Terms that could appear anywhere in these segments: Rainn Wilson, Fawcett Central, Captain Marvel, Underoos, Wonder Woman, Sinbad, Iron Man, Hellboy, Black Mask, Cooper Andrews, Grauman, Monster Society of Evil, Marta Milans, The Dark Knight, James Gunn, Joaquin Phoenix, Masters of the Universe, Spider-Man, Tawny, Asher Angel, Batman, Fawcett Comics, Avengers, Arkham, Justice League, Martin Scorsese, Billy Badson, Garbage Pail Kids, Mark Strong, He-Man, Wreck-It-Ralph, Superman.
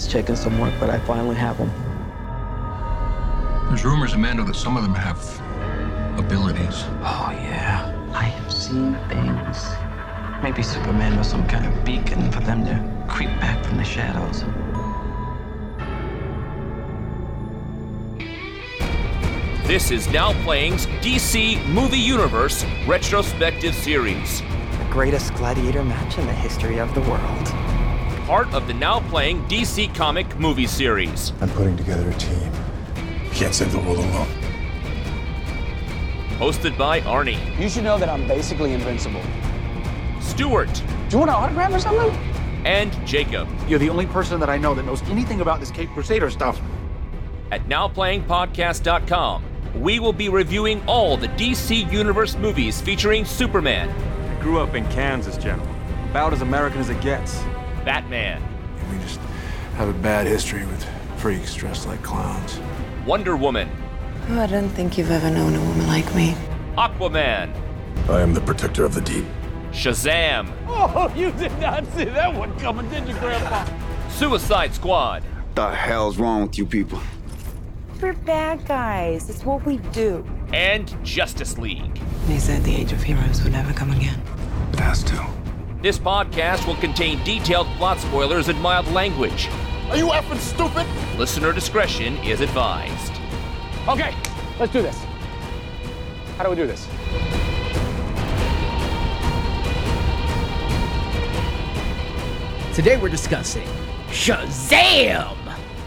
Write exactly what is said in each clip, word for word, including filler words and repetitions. office checking some work, but I finally have them. There's rumors, Amanda, that some of them have abilities. Oh, yeah. I have seen things. Maybe Superman was some kind of beacon for them to creep back from the shadows. This is Now Playing's D C Movie Universe Retrospective Series. The greatest gladiator match in the history of the world. Part of the Now Playing D C Comic Movie Series. I'm putting together a team. Can't save the world alone. Hosted by Arnie. You should know that I'm basically invincible. Stuart. Do you want an autograph or something? And Jacob. You're the only person that I know that knows anything about this Cape Crusader stuff. At now playing podcast dot com, we will be reviewing all the D C Universe movies featuring Superman. I grew up in Kansas, gentlemen. About as American as it gets. Batman. We just have a bad history with freaks dressed like clowns. Wonder Woman. Oh, I don't think you've ever known a woman like me. Aquaman. I am the protector of the deep. Shazam. Oh, you did not see that one coming, did you, Grandpa? Suicide Squad. What the hell's wrong with you people? We're bad guys. It's what we do. And Justice League. They said the Age of Heroes would never come again. It has to. This podcast will contain detailed plot spoilers and mild language. Are you effing stupid? Listener discretion is advised. Okay, let's do this. How do we do this? Today we're discussing Shazam!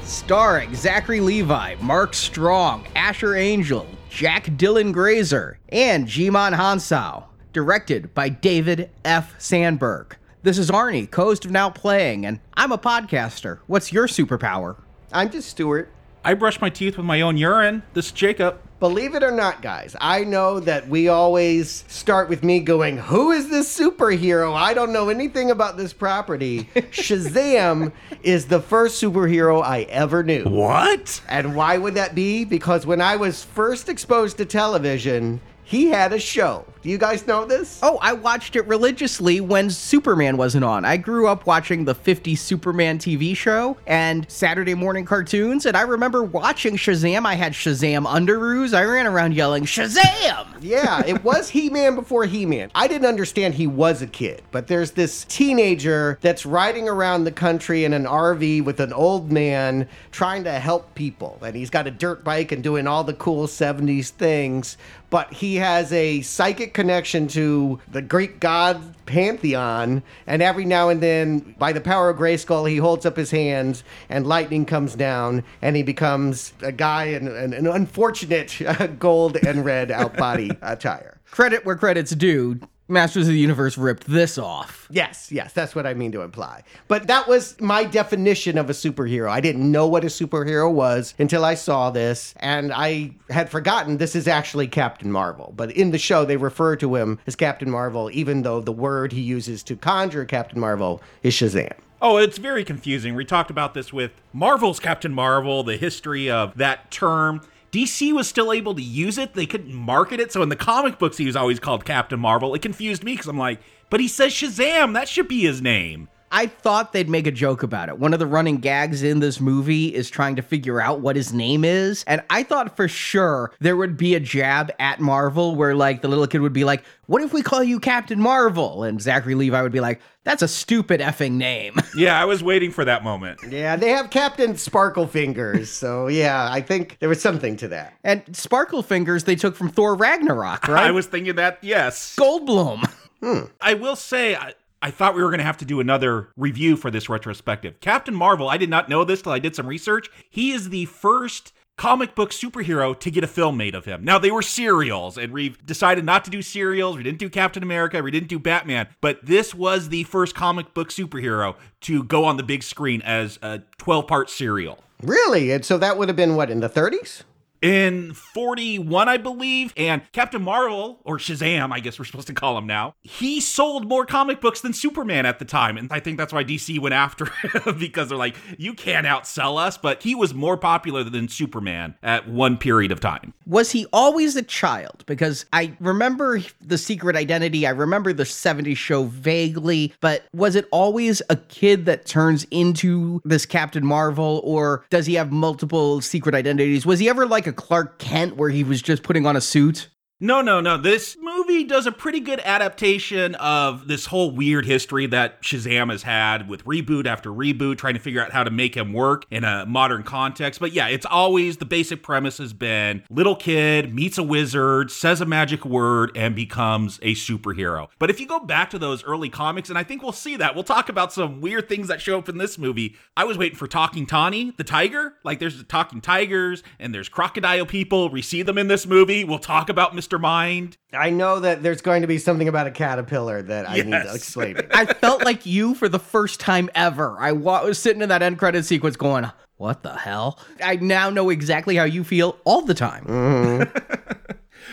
Starring Zachary Levi, Mark Strong, Asher Angel, Jack Dylan Grazer, and Djimon Hounsou. Directed by David F. Sandberg. This is Arnie, co-host of Now Playing, and I'm a podcaster. What's your superpower? I'm just Stuart. I brush my teeth with my own urine. This is Jacob. Believe it or not, guys, I know that we always start with me going, who is this superhero? I don't know anything about this property. Shazam is the first superhero I ever knew. What? And why would that be? Because when I was first exposed to television, he had a show. Do you guys know this? Oh, I watched it religiously when Superman wasn't on. I grew up watching the fifties Superman T V show and Saturday morning cartoons, and I remember watching Shazam. I had Shazam underoos. I ran around yelling, Shazam! Yeah, it was He-Man before He-Man. I didn't understand he was a kid, but there's this teenager that's riding around the country in an R V with an old man trying to help people, and he's got a dirt bike and doing all the cool seventies things, but he has a psychic connection to the Greek god pantheon, and every now and then, by the power of Grayskull, he holds up his hands and lightning comes down and he becomes a guy in, in an unfortunate gold and red outbody attire. Credit where credit's due. Masters of the Universe ripped this off. Yes, yes, that's what I mean to imply. But that was my definition of a superhero. I didn't know what a superhero was until I saw this, and I had forgotten this is actually Captain Marvel. But in the show, they refer to him as Captain Marvel, even though the word he uses to conjure Captain Marvel is Shazam. Oh, it's very confusing. We talked about this with Marvel's Captain Marvel, the history of that term. D C was still able to use it. They couldn't market it. So in the comic books, he was always called Captain Marvel. It confused me because I'm like, but he says Shazam. That should be his name. I thought they'd make a joke about it. One of the running gags in this movie is trying to figure out what his name is. And I thought for sure there would be a jab at Marvel where, like, the little kid would be like, what if we call you Captain Marvel? And Zachary Levi would be like, that's a stupid effing name. Yeah, I was waiting for that moment. Yeah, they have Captain Sparklefingers. So, yeah, I think there was something to that. And Sparklefingers they took from Thor Ragnarok, right? I was thinking that, yes. Goldblum. Hmm. I will say... I- I thought we were going to have to do another review for this retrospective. Captain Marvel, I did not know this till I did some research. He is the first comic book superhero to get a film made of him. Now, they were serials, and we've decided not to do serials. We didn't do Captain America. We didn't do Batman. But this was the first comic book superhero to go on the big screen as a twelve-part serial. Really? And so that would have been, what, in the thirties? in forty-one, I believe. And Captain Marvel, or Shazam, I guess we're supposed to call him now, he sold more comic books than Superman at the time. And I think that's why D C went after him, because they're like, you can't outsell us. But he was more popular than Superman at one period of time. Was he always a child? Because I remember The Secret Identity. I remember the seventies show vaguely. But was it always a kid that turns into this Captain Marvel? Or does he have multiple secret identities? Was he ever like a Clark Kent where he was just putting on a suit? No, no, no. This movie does a pretty good adaptation of this whole weird history that Shazam has had with reboot after reboot, trying to figure out how to make him work in a modern context. But yeah, it's always the basic premise has been little kid meets a wizard, says a magic word, and becomes a superhero. But if you go back to those early comics, and I think we'll see that, we'll talk about some weird things that show up in this movie. I was waiting for Talking Tawny, the tiger. Like there's the talking tigers and there's crocodile people. We see them in this movie. We'll talk about Mister Mind. I know that there's going to be something about a caterpillar that I yes. need to explain. I felt like you for the first time ever. I wa- was sitting in that end credit sequence going, what the hell? I now know exactly how you feel all the time. Mm-hmm.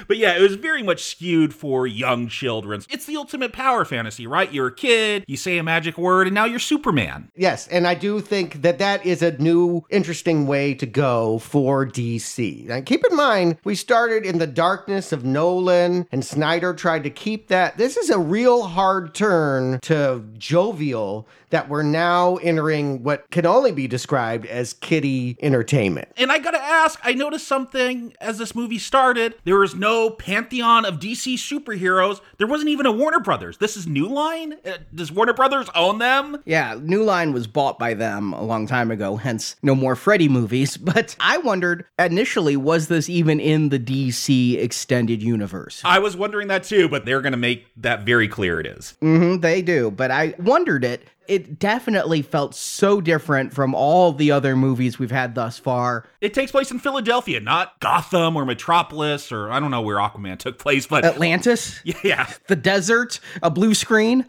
But yeah, it was very much skewed for young children. It's the ultimate power fantasy, right? You're a kid, you say a magic word, and now you're Superman. Yes, and I do think that that is a new, interesting way to go for D C. Now, keep in mind, we started in the darkness of Nolan, and Snyder tried to keep that. This is a real hard turn to jovial that we're now entering what can only be described as kiddie entertainment. And I gotta ask, I noticed something as this movie started. There was no pantheon of D C superheroes. There wasn't even a Warner Brothers. This is New Line? Does Warner Brothers own them? Yeah, New Line was bought by them a long time ago, hence no more Freddy movies. But I wondered initially, was this even in the D C Extended Universe? I was wondering that too, but they're going to make that very clear it is. Mm-hmm, they do, but I wondered it. It definitely felt so different from all the other movies we've had thus far. It takes place in Philadelphia, not Gotham or Metropolis, or I don't know where Aquaman took place, but Atlantis? Yeah. The desert, a blue screen.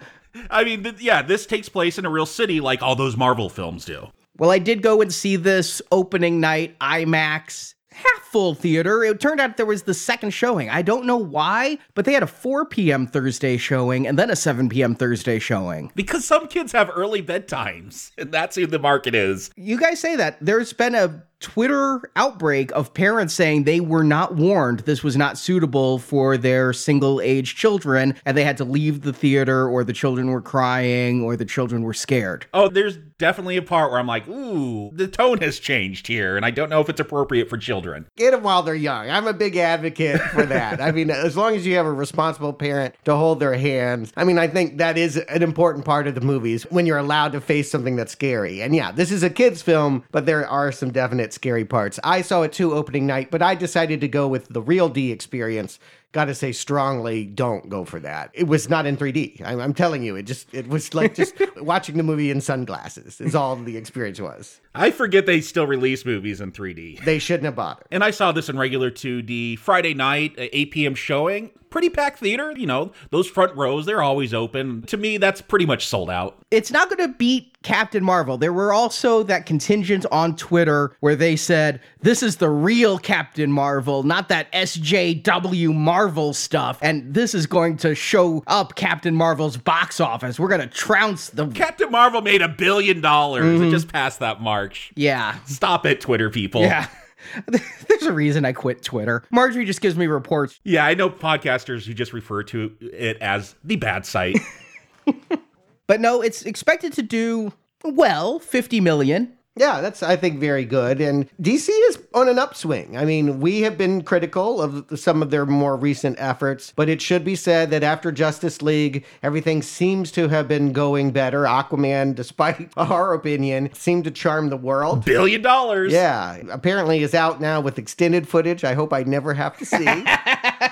I mean, th- yeah, this takes place in a real city like all those Marvel films do. Well, I did go and see this opening night, IMAX. Half full theater. It turned out there was the second showing. I don't know why, but they had a four p.m. Thursday showing and then a seven p.m. Thursday showing. Because some kids have early bedtimes, and that's who the market is. You guys say that. There's been a Twitter outbreak of parents saying they were not warned this was not suitable for their single-age children, and they had to leave the theater, or the children were crying, or the children were scared. Oh, there's definitely a part where I'm like, ooh, the tone has changed here, and I don't know if it's appropriate for children. Get them while they're young. I'm a big advocate for that. I mean, as long as you have a responsible parent to hold their hands. I mean, I think that is an important part of the movies, when you're allowed to face something that's scary. And yeah, this is a kid's film, but there are some definite scary parts. I saw it too opening night, but I decided to go with the real D experience. Gotta say strongly, don't go for that. It was not in three D. I'm, I'm telling you, it just it was like just watching the movie in sunglasses is all the experience was. I forget they still release movies in three D. They shouldn't have bothered. And I saw this in regular two D Friday night, eight p.m. showing. Pretty packed theater, you know, those front rows, they're always open. To me, that's pretty much sold out. It's not going to beat Captain Marvel. There were also that contingent on Twitter where they said, this is the real Captain Marvel, not that S J W Marvel stuff. And this is going to show up Captain Marvel's box office. We're going to trounce the... Captain Marvel made a billion dollars. Mm-hmm. It just passed that mark. Yeah. Stop it, Twitter people. Yeah. There's a reason I quit Twitter. Marjorie just gives me reports. Yeah, I know podcasters who just refer to it as the bad site. But no, it's expected to do, well, fifty million. Yeah, that's, I think, very good. And D C is on an upswing. I mean, we have been critical of some of their more recent efforts, but it should be said that after Justice League, everything seems to have been going better. Aquaman, despite our opinion, seemed to charm the world. Billion dollars. Yeah. Apparently is out now with extended footage. I hope I never have to see. I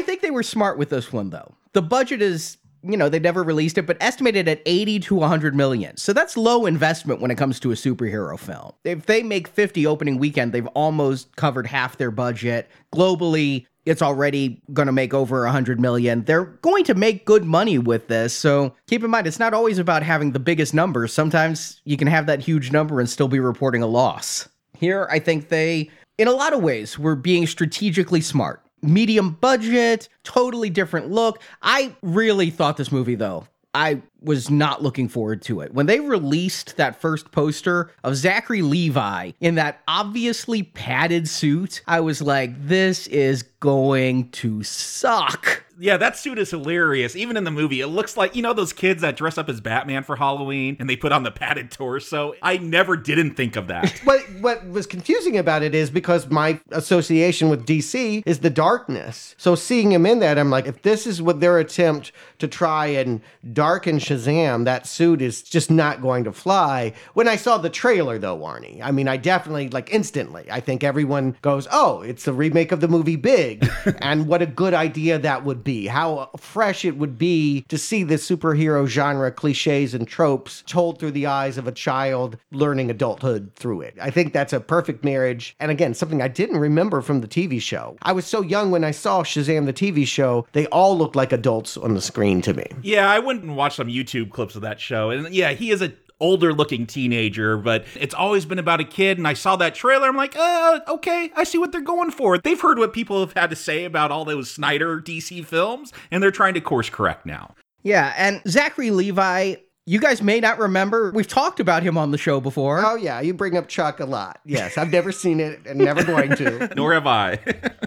think they were smart with this one, though. The budget is... You know, they never released it, but estimated at eighty to one hundred million. So that's low investment when it comes to a superhero film. If they make fifty opening weekend, they've almost covered half their budget. Globally, it's already going to make over one hundred million. They're going to make good money with this. So keep in mind, it's not always about having the biggest numbers. Sometimes you can have that huge number and still be reporting a loss. Here, I think they in a lot of ways, we're being strategically smart. Medium budget, totally different look. I really thought this movie, though, I was not looking forward to it. When they released that first poster of Zachary Levi in that obviously padded suit, I was like, this is going to suck. Yeah, that suit is hilarious. Even in the movie, it looks like, you know, those kids that dress up as Batman for Halloween and they put on the padded torso. I never didn't think of that. what, what was confusing about it is because my association with D C is the darkness. So seeing him in that, I'm like, if this is what their attempt to try and darken Shazam, that suit is just not going to fly. When I saw the trailer, though, Arnie, I mean, I definitely, like, instantly, I think everyone goes, oh, it's a remake of the movie Big. And what a good idea that would be. How fresh it would be to see the superhero genre cliches and tropes told through the eyes of a child learning adulthood through it. I think that's a perfect marriage. And again, something I didn't remember from the T V show. I was so young when I saw Shazam, the T V show, they all looked like adults on the screen to me. Yeah, I went and watched some YouTube clips of that show. And yeah, he is a older looking teenager, but it's always been about a kid. And I saw that trailer. I'm like, uh, okay, I see what they're going for. They've heard what people have had to say about all those Snyder D C films, and they're trying to course correct now. Yeah. And Zachary Levi, you guys may not remember, we've talked about him on the show before. Oh yeah, you bring up Chuck a lot. Yes, I've never seen it and never going to. Nor have I.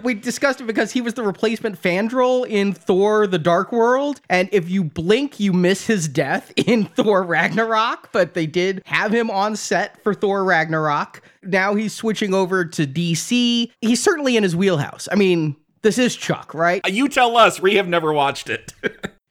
We discussed it because he was the replacement Fandral in Thor The Dark World. And if you blink, you miss his death in Thor Ragnarok. But they did have him on set for Thor Ragnarok. Now he's switching over to D C. He's certainly in his wheelhouse. I mean, this is Chuck, right? You tell us. We have never watched it.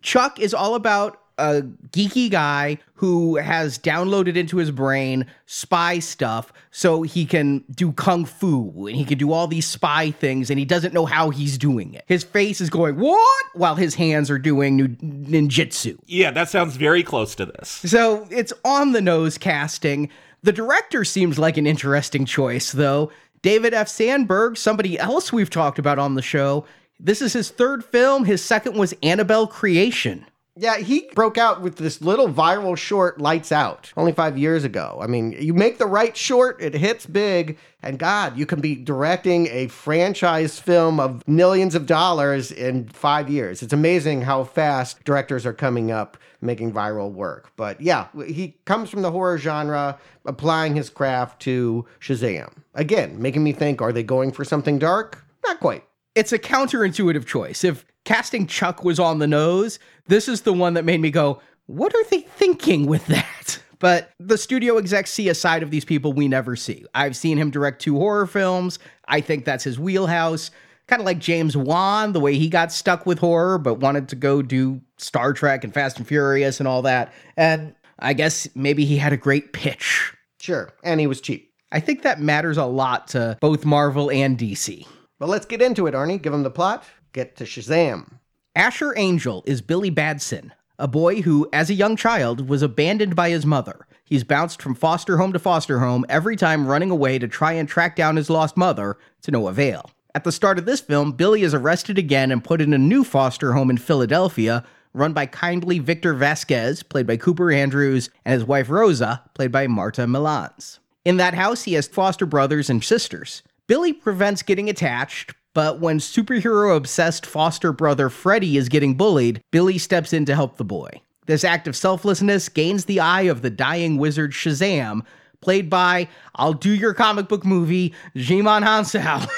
Chuck is all about a geeky guy who has downloaded into his brain spy stuff so he can do kung fu and he can do all these spy things, and he doesn't know how he's doing it. His face is going, what? While his hands are doing ninjutsu. Yeah, that sounds very close to this. So it's on the nose casting. The director seems like an interesting choice, though. David F. Sandberg, somebody else we've talked about on the show. This is his third film. His second was Annabelle Creation. Yeah, he broke out with this little viral short, Lights Out, only five years ago. I mean, you make the right short, it hits big, and God, you can be directing a franchise film of millions of dollars in five years. It's amazing how fast directors are coming up making viral work. But yeah, he comes from the horror genre, applying his craft to Shazam. Again, making me think, are they going for something dark? Not quite. It's a counterintuitive choice. If casting Chuck was on the nose, this is the one that made me go, what are they thinking with that? But the studio execs see a side of these people we never see. I've seen him direct two horror films. I think that's his wheelhouse. Kind of like James Wan, the way he got stuck with horror, but wanted to go do Star Trek and Fast and Furious and all that. And I guess maybe he had a great pitch. Sure, and he was cheap. I think that matters a lot to both Marvel and D C. Well, let's get into it, Arnie. Give him the plot. Get to Shazam. Asher Angel is Billy Badson, a boy who, as a young child, was abandoned by his mother. He's bounced from foster home to foster home, every time running away to try and track down his lost mother, to no avail. At the start of this film, Billy is arrested again and put in a new foster home in Philadelphia, run by kindly Victor Vasquez, played by Cooper Andrews, and his wife Rosa, played by Marta Milans. In that house, he has foster brothers and sisters. Billy prevents getting attached, but when superhero-obsessed foster brother Freddy is getting bullied, Billy steps in to help the boy. This act of selflessness gains the eye of the dying wizard Shazam, played by, I'll do your comic book movie, Djimon Hounsou.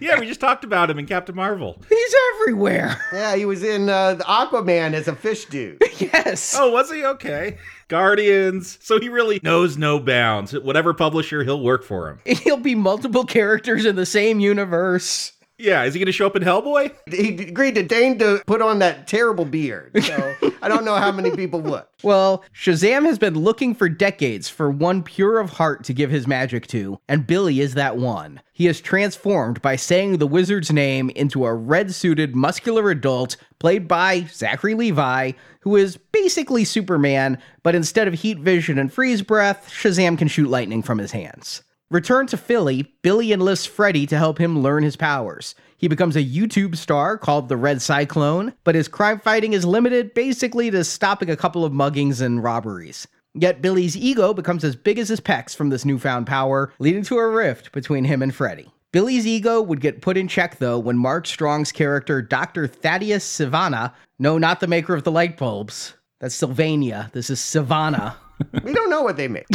Yeah, we just talked about him in Captain Marvel. He's everywhere. Yeah, he was in uh, Aquaman as a fish dude. Yes. Oh, was he? Okay. Guardians. So he really knows no bounds. Whatever publisher, he'll work for him. He'll be multiple characters in the same universe. Yeah, is he going to show up in Hellboy? He agreed to deign to put on that terrible beard. So I don't know how many people would. Well, Shazam has been looking for decades for one pure of heart to give his magic to, and Billy is that one. He is transformed by saying the wizard's name into a red-suited, muscular adult played by Zachary Levi, who is basically Superman, but instead of heat vision and freeze breath, Shazam can shoot lightning from his hands. Returned to Philly, Billy enlists Freddy to help him learn his powers. He becomes a YouTube star called the Red Cyclone, but his crime fighting is limited basically to stopping a couple of muggings and robberies. Yet Billy's ego becomes as big as his pecs from this newfound power, leading to a rift between him and Freddy. Billy's ego would get put in check, though, when Mark Strong's character, Doctor Thaddeus Savannah, no, not the maker of the light bulbs. That's Sylvania. This is Savannah. We don't know what they make.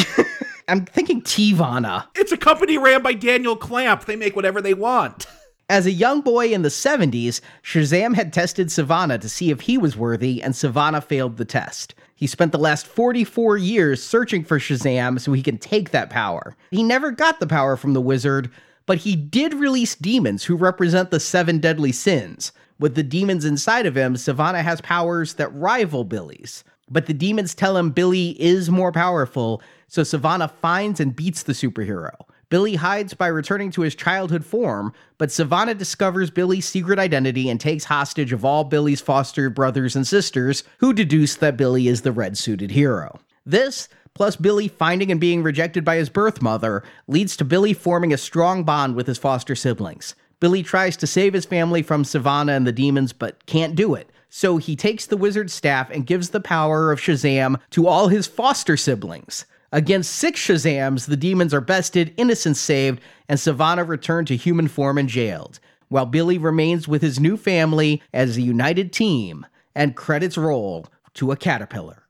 I'm thinking Tivana. It's a company ran by Daniel Clamp. They make whatever they want. As a young boy in the seventies, Shazam had tested Savannah to see if he was worthy, and Savannah failed the test. He spent the last forty-four years searching for Shazam so he can take that power. He never got the power from the wizard, but he did release demons who represent the seven deadly sins. With the demons inside of him, Savannah has powers that rival Billy's. But the demons tell him Billy is more powerful, so Savannah finds and beats the superhero. Billy hides by returning to his childhood form, but Savannah discovers Billy's secret identity and takes hostage of all Billy's foster brothers and sisters, who deduce that Billy is the red-suited hero. This, plus Billy finding and being rejected by his birth mother, leads to Billy forming a strong bond with his foster siblings. Billy tries to save his family from Savannah and the demons, but can't do it. So he takes the wizard's staff and gives the power of Shazam to all his foster siblings. Against six Shazams, the demons are bested, innocence saved, and Savannah returned to human form and jailed, while Billy remains with his new family as a united team, and credits roll to a caterpillar.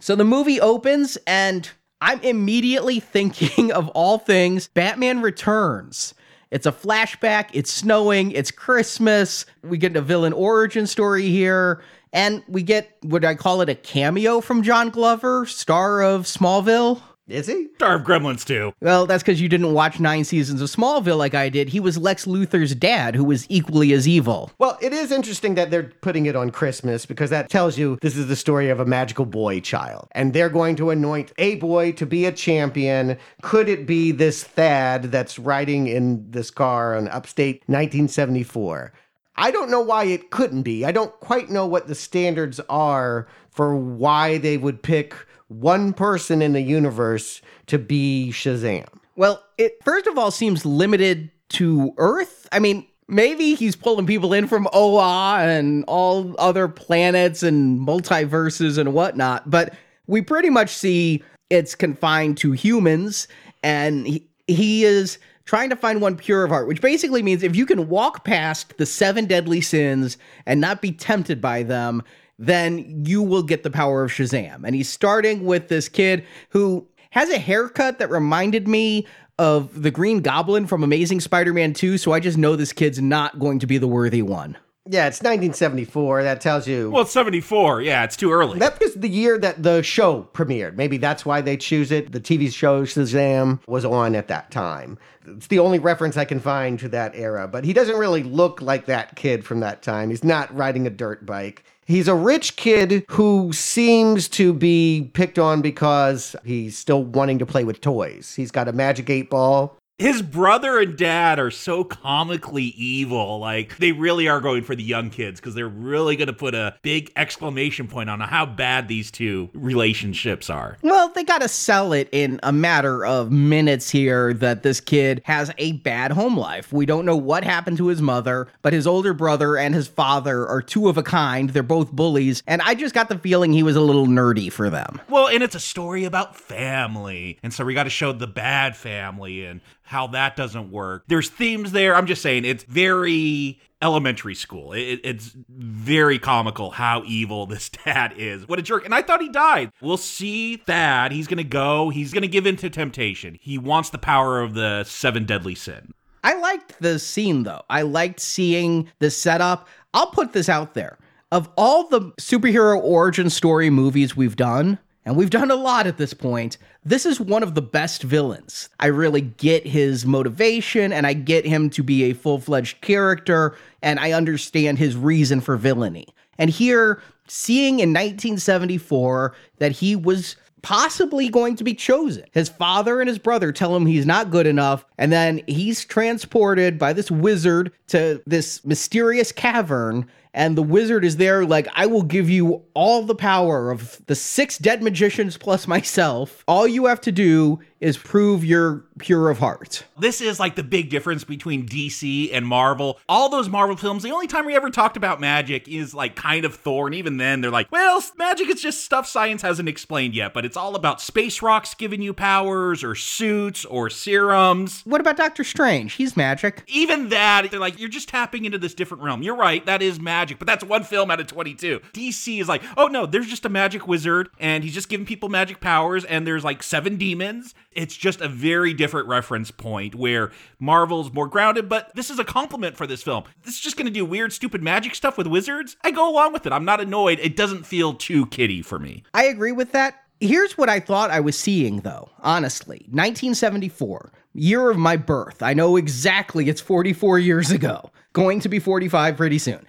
So the movie opens, and I'm immediately thinking of all things Batman Returns. It's a flashback, it's snowing, it's Christmas, we get a villain origin story here, and we get, would I call it a cameo from John Glover, star of Smallville? Is he? Star of Gremlins two. Well, that's because you didn't watch nine seasons of Smallville like I did. He was Lex Luthor's dad, who was equally as evil. Well, it is interesting that they're putting it on Christmas, because that tells you this is the story of a magical boy child. And they're going to anoint a boy to be a champion. Could it be this Thad that's riding in this car on upstate nineteen seventy-four? I don't know why it couldn't be. I don't quite know what the standards are for why they would pick one person in the universe to be Shazam. Well, it first of all seems limited to Earth. I mean, maybe he's pulling people in from O A and all other planets and multiverses and whatnot, but we pretty much see it's confined to humans, and he, he is trying to find one pure of heart, which basically means if you can walk past the seven deadly sins and not be tempted by them, then you will get the power of Shazam. And he's starting with this kid who has a haircut that reminded me of the Green Goblin from Amazing Spider-Man two, so I just know this kid's not going to be the worthy one. Yeah, it's nineteen seventy-four, that tells you... Well, it's seventy-four, yeah, it's too early. That was the year that the show premiered. Maybe that's why they choose it. The T V show Shazam was on at that time. It's the only reference I can find to that era, but he doesn't really look like that kid from that time. He's not riding a dirt bike. He's a rich kid who seems to be picked on because he's still wanting to play with toys. He's got a magic eight ball. His brother and dad are so comically evil. Like, they really are going for the young kids because they're really going to put a big exclamation point on how bad these two relationships are. Well, they got to sell it in a matter of minutes here that this kid has a bad home life. We don't know what happened to his mother, but his older brother and his father are two of a kind. They're both bullies. And I just got the feeling he was a little nerdy for them. Well, and it's a story about family. And so we got to show the bad family and how that doesn't work. There's themes there. I'm just saying it's very elementary school. It, it's very comical how evil this dad is. What a jerk. And I thought he died. We'll see Thad. He's going to go. He's going to give in to temptation. He wants the power of the seven deadly sin. I liked the scene, though. I liked seeing the setup. I'll put this out there. Of all the superhero origin story movies we've done, and we've done a lot at this point, this is one of the best villains. I really get his motivation, and I get him to be a full-fledged character, and I understand his reason for villainy. And here, seeing in nineteen seventy-four that he was possibly going to be chosen. His father and his brother tell him he's not good enough, and then he's transported by this wizard to this mysterious cavern, And the wizard is there like, I will give you all the power of the six dead magicians plus myself. All you have to do is prove you're pure of heart. This is like the big difference between D C and Marvel. All those Marvel films, the only time we ever talked about magic is like kind of Thor. And even then they're like, well, magic is just stuff science hasn't explained yet. But it's all about space rocks giving you powers or suits or serums. What about Doctor Strange? He's magic. Even that, they're like, you're just tapping into this different realm. You're right, that is magic. Magic, but that's one film out of twenty-two. D C is like, oh no, there's just a magic wizard and he's just giving people magic powers and there's like seven demons. It's just a very different reference point where Marvel's more grounded, but this is a compliment for this film. This is just going to do weird, stupid magic stuff with wizards. I go along with it. I'm not annoyed. It doesn't feel too kiddie for me. I agree with that. Here's what I thought I was seeing though, honestly. nineteen seventy-four, year of my birth. I know exactly it's forty-four years ago. Going to be forty-five pretty soon.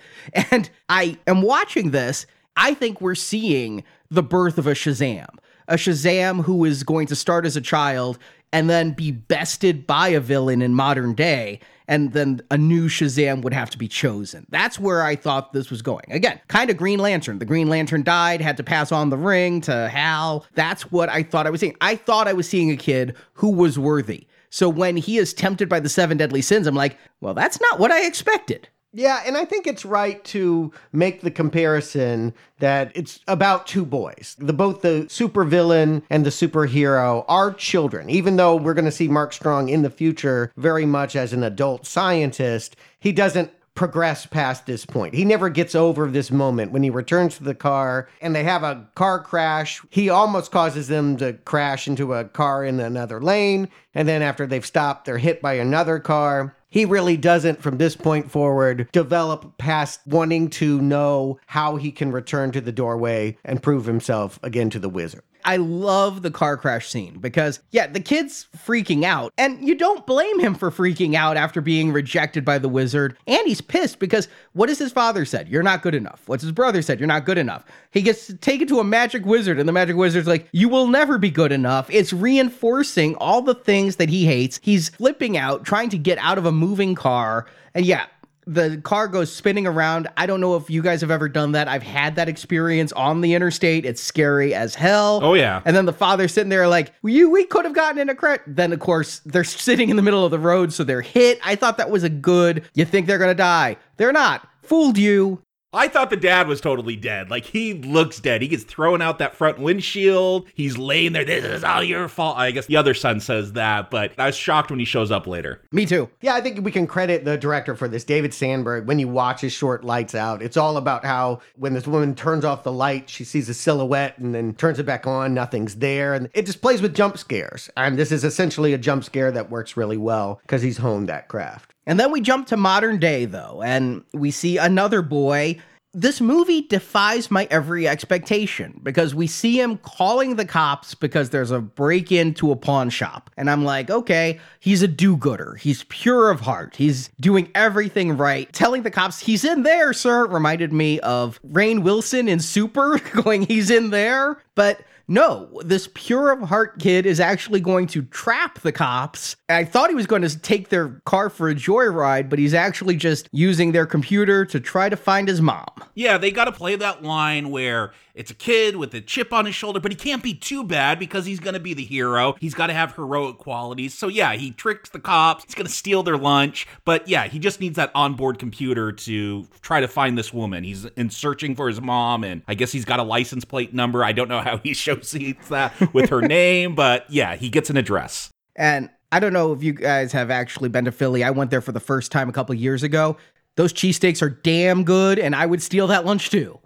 And I am watching this. I think we're seeing the birth of a Shazam. A Shazam who is going to start as a child and then be bested by a villain in modern day. And then a new Shazam would have to be chosen. That's where I thought this was going. Again, kind of Green Lantern. The Green Lantern died, had to pass on the ring to Hal. That's what I thought I was seeing. I thought I was seeing a kid who was worthy. So when he is tempted by the seven deadly sins, I'm like, well, that's not what I expected. Yeah, and I think it's right to make the comparison that it's about two boys. The, both the supervillain and the superhero are children, even though we're going to see Mark Strong in the future very much as an adult scientist. He doesn't progress past this point. He never gets over this moment when he returns to the car and they have a car crash. He almost causes them to crash into a car in another lane. And then after they've stopped, they're hit by another car. He really doesn't, from this point forward, develop past wanting to know how he can return to the doorway and prove himself again to the wizard. I love the car crash scene because, yeah, the kid's freaking out. And you don't blame him for freaking out after being rejected by the wizard. And he's pissed because what has his father said? You're not good enough. What's his brother said? You're not good enough. He gets taken to a magic wizard and the magic wizard's like, you will never be good enough. It's reinforcing all the things that he hates. He's flipping out, trying to get out of a moving car. And yeah, the car goes spinning around. I don't know if you guys have ever done that. I've had that experience on the interstate. It's scary as hell. Oh, yeah. And then the father's sitting there like, you, we could have gotten in a crash. Then, of course, they're sitting in the middle of the road, so they're hit. I thought that was a good, you think they're going to die. They're not. Fooled you. I thought the dad was totally dead. Like, he looks dead. He gets thrown out that front windshield. He's laying there. This is all your fault. I guess the other son says that, but I was shocked when he shows up later. Me too. Yeah, I think we can credit the director for this, David Sandberg. When you watch his short Lights Out, it's all about how when this woman turns off the light, she sees a silhouette and then turns it back on. Nothing's there. And it just plays with jump scares. And this is essentially a jump scare that works really well because he's honed that craft. And then we jump to modern day, though, and we see another boy. This movie defies my every expectation because we see him calling the cops because there's a break-in to a pawn shop. And I'm like, okay, he's a do-gooder. He's pure of heart. He's doing everything right. Telling the cops, he's in there, sir, reminded me of Rainn Wilson in Super going, he's in there. But no, this pure of heart kid is actually going to trap the cops. I thought he was going to take their car for a joyride, but he's actually just using their computer to try to find his mom. Yeah, they got to play that line where it's a kid with a chip on his shoulder, but he can't be too bad because he's going to be the hero. He's got to have heroic qualities. So yeah, he tricks the cops. He's going to steal their lunch. But yeah, he just needs that onboard computer to try to find this woman. He's in searching for his mom, and I guess he's got a license plate number. I don't know how he associates that with her name, but yeah, he gets an address. And I don't know if you guys have actually been to Philly. I went there for the first time a couple years ago. Those cheesesteaks are damn good, and I would steal that lunch too.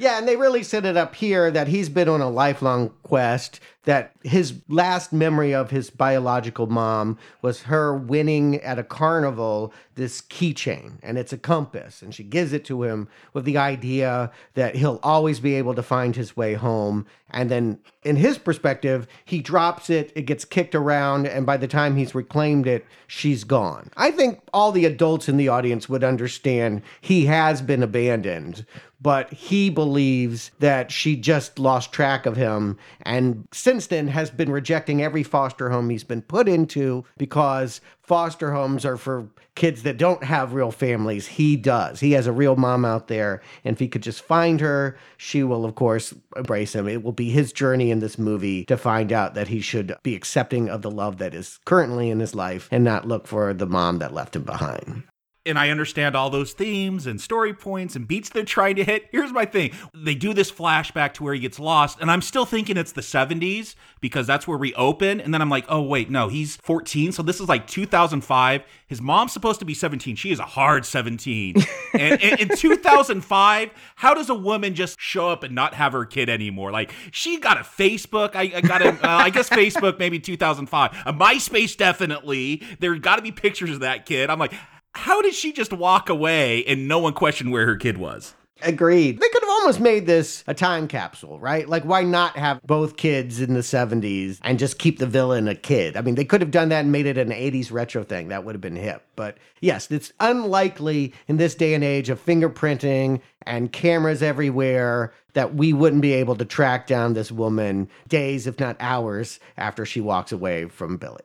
Yeah, and they really set it up here that he's been on a lifelong quest, that his last memory of his biological mom was her winning at a carnival this keychain, and it's a compass, and she gives it to him with the idea that he'll always be able to find his way home. And then in his perspective, he drops it, it gets kicked around, and by the time he's reclaimed it, she's gone. I think all the adults in the audience would understand he has been abandoned, but he believes that she just lost track of him, and since then has been rejecting every foster home he's been put into, because foster homes are for kids that don't have real families. He does. He has a real mom out there, and if he could just find her, she will, of course, embrace him. It will be his journey in this movie to find out that he should be accepting of the love that is currently in his life and not look for the mom that left him behind. And I understand all those themes and story points and beats they're trying to hit. Here's my thing. They do this flashback to where he gets lost, and I'm still thinking it's the seventies because that's where we open. And then I'm like, oh, wait, no, he's fourteen. So this is like two thousand five. His mom's supposed to be seventeen. She is a hard seventeen. And in two thousand five, how does a woman just show up and not have her kid anymore? Like, she got a Facebook. I, I got a, uh, I guess Facebook maybe two thousand five. A MySpace, definitely. There got to be pictures of that kid. I'm like, how did she just walk away and no one questioned where her kid was? Agreed. They could have almost made this a time capsule, right? Like, why not have both kids in the seventies and just keep the villain a kid? I mean, they could have done that and made it an eighties retro thing. That would have been hip. But yes, it's unlikely in this day and age of fingerprinting and cameras everywhere that we wouldn't be able to track down this woman days, if not hours, after she walks away from Billy.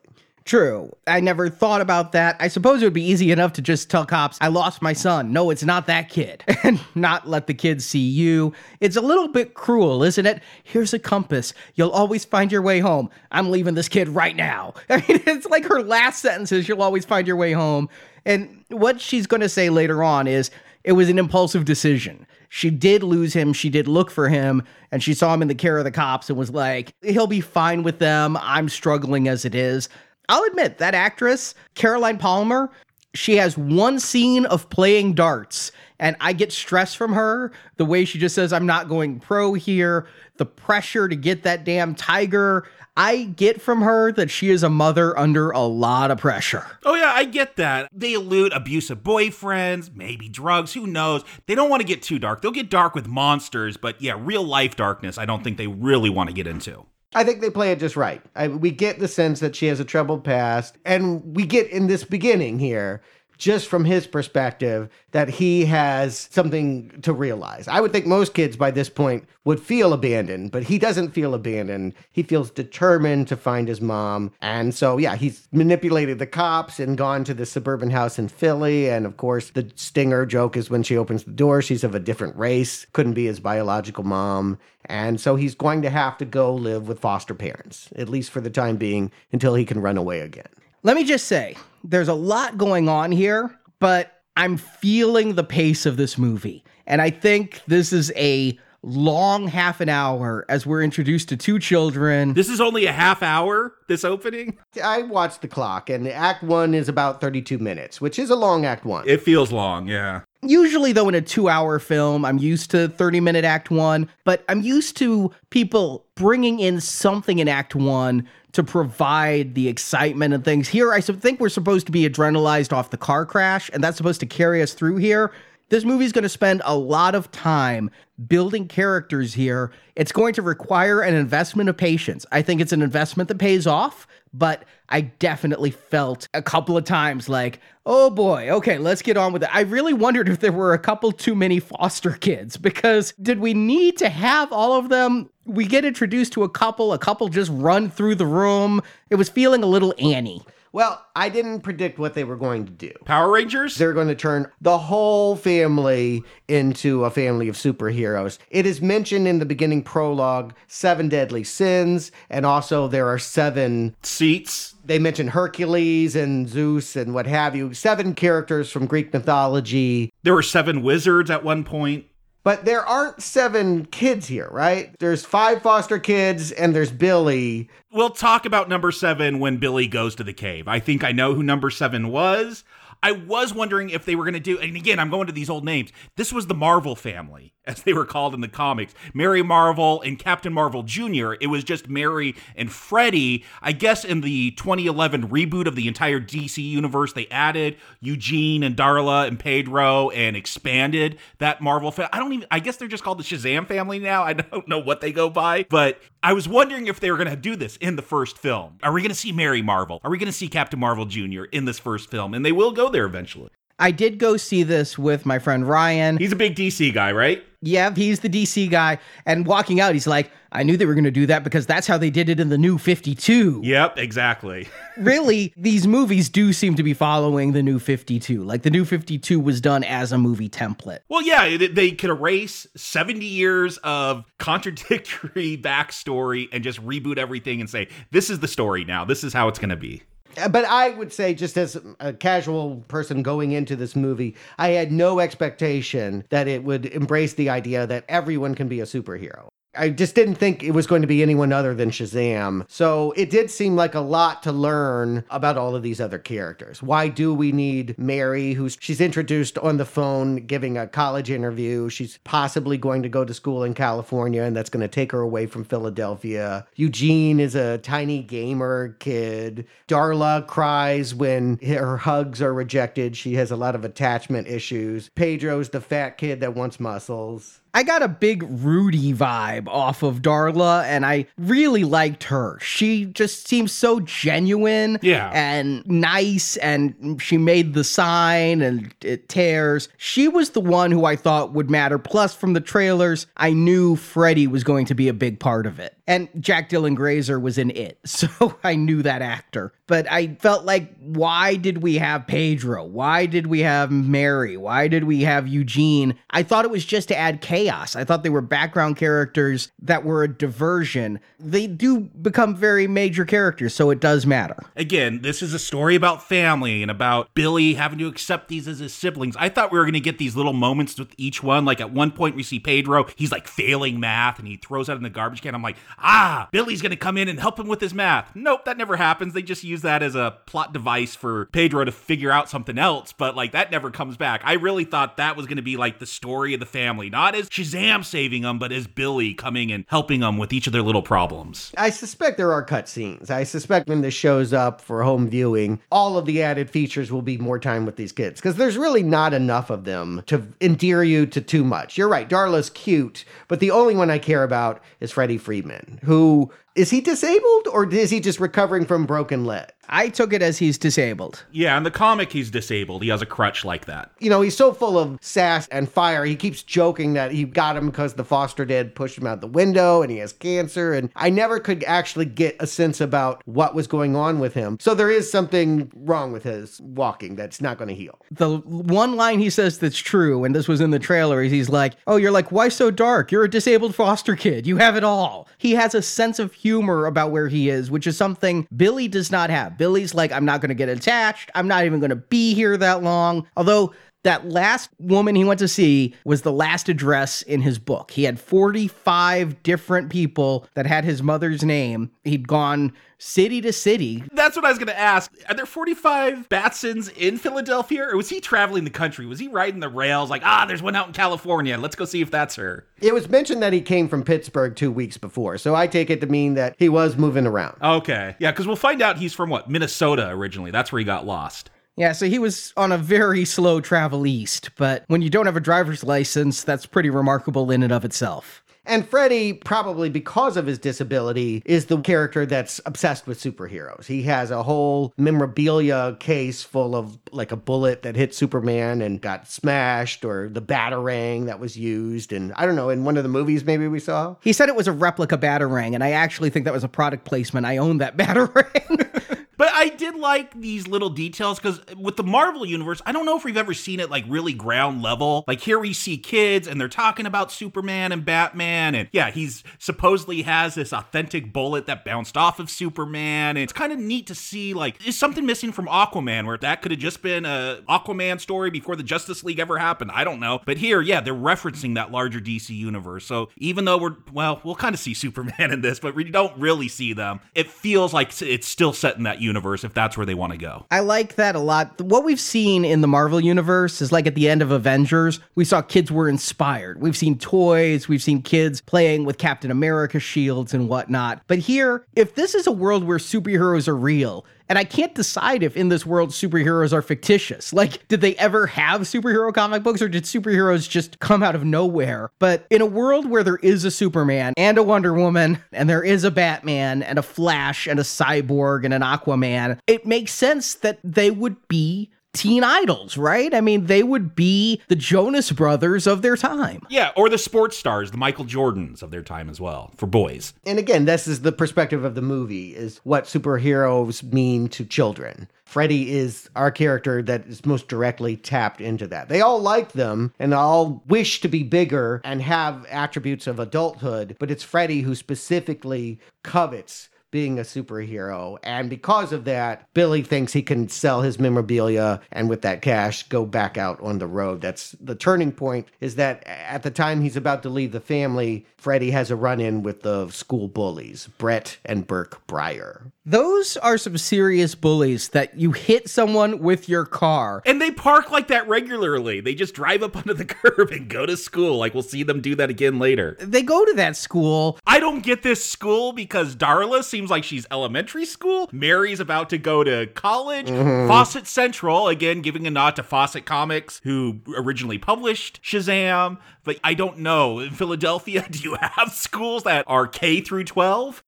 True. I never thought about that. I suppose it would be easy enough to just tell cops, I lost my son. No, it's not that kid. And not let the kids see you. It's a little bit cruel, isn't it? Here's a compass. You'll always find your way home. I'm leaving this kid right now. I mean, it's like her last sentence is, you'll always find your way home. And what she's going to say later on is, it was an impulsive decision. She did lose him. She did look for him, and she saw him in the care of the cops and was like, he'll be fine with them. I'm struggling as it is. I'll admit, that actress, Caroline Palmer, she has one scene of playing darts, and I get stress from her. The way she just says, I'm not going pro here, the pressure to get that damn tiger. I get from her that she is a mother under a lot of pressure. Oh, yeah, I get that. They elude abusive boyfriends, maybe drugs, who knows? They don't want to get too dark. They'll get dark with monsters, but yeah, real life darkness, I don't think they really want to get into. I think they play it just right. I, we get the sense that she has a troubled past, and we get in this beginning here, just from his perspective, that he has something to realize. I would think most kids by this point would feel abandoned, but he doesn't feel abandoned. He feels determined to find his mom. And so, yeah, he's manipulated the cops and gone to the suburban house in Philly. And of course, the stinger joke is when she opens the door, she's of a different race, couldn't be his biological mom. And so he's going to have to go live with foster parents, at least for the time being, until he can run away again. Let me just say, there's a lot going on here, but I'm feeling the pace of this movie. And I think this is a long half an hour as we're introduced to two children. This is only a half hour, this opening? I watched the clock, and act one is about thirty-two minutes, which is a long act one. It feels long, yeah. Usually, though, in a two-hour film, I'm used to thirty-minute act one, but I'm used to people bringing in something in act one to provide the excitement and things. Here, I think we're supposed to be adrenalized off the car crash, and that's supposed to carry us through here. This movie's going to spend a lot of time building characters here. It's going to require an investment of patience. I think it's an investment that pays off, but I definitely felt a couple of times like, oh boy, okay, let's get on with it. I really wondered if there were a couple too many foster kids, because did we need to have all of them? We get introduced to a couple, a couple just run through the room. It was feeling a little Annie. Well, I didn't predict what they were going to do. Power Rangers? They're going to turn the whole family into a family of superheroes. It is mentioned in the beginning prologue, seven deadly sins, and also there are seven... seats. They mention Hercules and Zeus and what have you. Seven characters from Greek mythology. There were seven wizards at one point. But there aren't seven kids here, right? There's five foster kids, and there's Billy. We'll talk about number seven when Billy goes to the cave. I think I know who number seven was. I was wondering if they were going to do, and again, I'm going to these old names. This was the Marvel family, as they were called in the comics. Mary Marvel and Captain Marvel Junior It was just Mary and Freddy. I guess in the twenty eleven reboot of the entire D C universe, they added Eugene and Darla and Pedro and expanded that Marvel family. I don't even, I guess they're just called the Shazam family now. I don't know what they go by, but I was wondering if they were going to do this in the first film. Are we going to see Mary Marvel? Are we going to see Captain Marvel Junior in this first film? And they will go there eventually. I did go see this with my friend Ryan. He's a big D C guy, right? Yeah, he's the D C guy. And walking out, he's like, I knew they were going to do that because that's how they did it in the New fifty-two. Yep, exactly. Really, these movies do seem to be following the New fifty-two. Like, the New fifty-two was done as a movie template. Well, yeah, they could erase seventy years of contradictory backstory and just reboot everything and say, this is the story now. This is how it's going to be. But I would say, just as a casual person going into this movie, I had no expectation that it would embrace the idea that everyone can be a superhero. I just didn't think it was going to be anyone other than Shazam. So it did seem like a lot to learn about all of these other characters. Why do we need Mary, who's she's introduced on the phone giving a college interview? She's possibly going to go to school in California, and that's going to take her away from Philadelphia. Eugene is a tiny gamer kid. Darla cries when her hugs are rejected. She has a lot of attachment issues. Pedro's the fat kid that wants muscles. I got a big Rudy vibe off of Darla, and I really liked her. She just seems so genuine yeah. and nice, and she made the sign, and it tears. She was the one who I thought would matter. Plus, from the trailers, I knew Freddy was going to be a big part of it. And Jack Dylan Grazer was in it, so I knew that actor. But I felt like, why did we have Pedro? Why did we have Mary? Why did we have Eugene? I thought it was just to add chaos. I thought they were background characters that were a diversion. They do become very major characters, so it does matter. Again, this is a story about family and about Billy having to accept these as his siblings. I thought we were going to get these little moments with each one. Like, at one point we see Pedro, he's like failing math, and he throws out in the garbage can. I'm like, ah, Billy's going to come in and help him with his math. Nope, that never happens. They just use that as a plot device for Pedro to figure out something else, but like that never comes back. I really thought that was going to be like the story of the family, not as Shazam saving them, but as Billy coming and helping them with each of their little problems. I suspect there are cutscenes. I suspect when this shows up for home viewing, all of the added features will be more time with these kids, because there's really not enough of them to endear you to too much. You're right, Darla's cute, but the only one I care about is Freddie Freeman, who... Is he disabled, or is he just recovering from broken leg? I took it as he's disabled. Yeah, in the comic, he's disabled. He has a crutch like that. You know, he's so full of sass and fire. He keeps joking that he got him because the foster dad pushed him out the window and he has cancer. And I never could actually get a sense about what was going on with him. So there is something wrong with his walking that's not going to heal. The one line he says that's true, and this was in the trailer, is he's like, oh, you're like, why so dark? You're a disabled foster kid. You have it all. He has a sense of humor about where he is, which is something Billy does not have. Billy's like, I'm not going to get attached. I'm not even going to be here that long. Although that last woman he went to see was the last address in his book. He had forty-five different people that had his mother's name. He'd gone city to city. That's what I was going to ask. Are there forty-five Batsons in Philadelphia, or was he traveling the country? Was he riding the rails like, ah, there's one out in California. Let's go see if that's her. It was mentioned that he came from Pittsburgh two weeks before, so I take it to mean that he was moving around. Okay. Yeah, because we'll find out he's from, what, Minnesota originally. That's where he got lost. Yeah, so he was on a very slow travel east, but when you don't have a driver's license, that's pretty remarkable in and of itself. And Freddy, probably because of his disability, is the character that's obsessed with superheroes. He has a whole memorabilia case full of like a bullet that hit Superman and got smashed, or the Batarang that was used. And I don't know, in one of the movies maybe we saw. He said it was a replica Batarang, and I actually think that was a product placement. I own that Batarang. But I did like these little details, because with the Marvel Universe, I don't know if we've ever seen it like really ground level. Like, here we see kids and they're talking about Superman and Batman. And yeah, he's supposedly has this authentic bullet that bounced off of Superman. And it's kind of neat to see, like, is something missing from Aquaman, where that could have just been a Aquaman story before the Justice League ever happened. I don't know. But here, yeah, they're referencing that larger D C universe. So even though we're, well, we'll kind of see Superman in this, but we don't really see them. It feels like it's still set in that universe. universe if that's where they want to go. I like that a lot. What we've seen in the Marvel universe is, like, at the end of Avengers, we saw kids were inspired. We've seen toys, we've seen kids playing with Captain America shields and whatnot. But here, if this is a world where superheroes are real, and I can't decide if in this world superheroes are fictitious. Like, did they ever have superhero comic books, or did superheroes just come out of nowhere? But in a world where there is a Superman and a Wonder Woman, and there is a Batman and a Flash and a Cyborg and an Aquaman, it makes sense that they would be teen idols, right? I mean, they would be the Jonas Brothers of their time. Yeah, or the sports stars, the Michael Jordans of their time as well, for boys. And again, this is the perspective of the movie, is what superheroes mean to children. Freddy is our character that is most directly tapped into that. They all like them and all wish to be bigger and have attributes of adulthood, but it's Freddy who specifically covets being a superhero. And because of that, Billy thinks he can sell his memorabilia and with that cash, go back out on the road. That's the turning point, is that at the time he's about to leave the family, Freddy has a run-in with the school bullies, Brett and Burke Breyer. Those are some serious bullies that you hit someone with your car. And they park like that regularly. They just drive up onto the curb and go to school. Like, we'll see them do that again later. They go to that school. I don't get this school because Darla seems like she's elementary school. Mary's about to go to college. Mm-hmm. Fawcett Central, again, giving a nod to Fawcett Comics, who originally published Shazam. But I don't know. In Philadelphia, do you have schools that are K through twelve?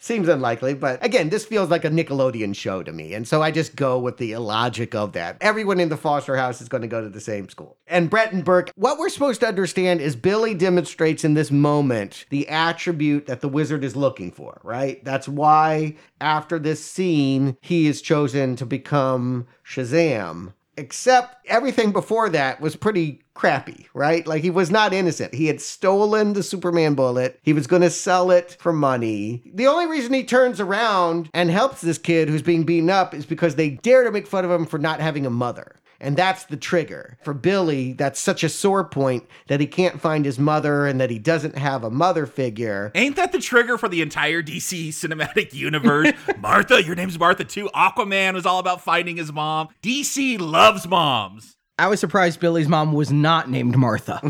Seems unlikely, but again, this feels like a Nickelodeon show to me. And so I just go with the illogic of that. Everyone in the foster house is going to go to the same school. And Brett and Burke, what we're supposed to understand is Billy demonstrates in this moment the attribute that the wizard is looking for, right? That's why after this scene, he is chosen to become Shazam. Except everything before that was pretty crappy, right? Like, he was not innocent. He had stolen the Superman bullet. He was going to sell it for money. The only reason he turns around and helps this kid who's being beaten up is because they dare to make fun of him for not having a mother. And that's the trigger. For Billy, that's such a sore point that he can't find his mother and that he doesn't have a mother figure. Ain't that the trigger for the entire D C cinematic universe? Martha, your name's Martha too. Aquaman was all about finding his mom. D C loves moms. I was surprised Billy's mom was not named Martha.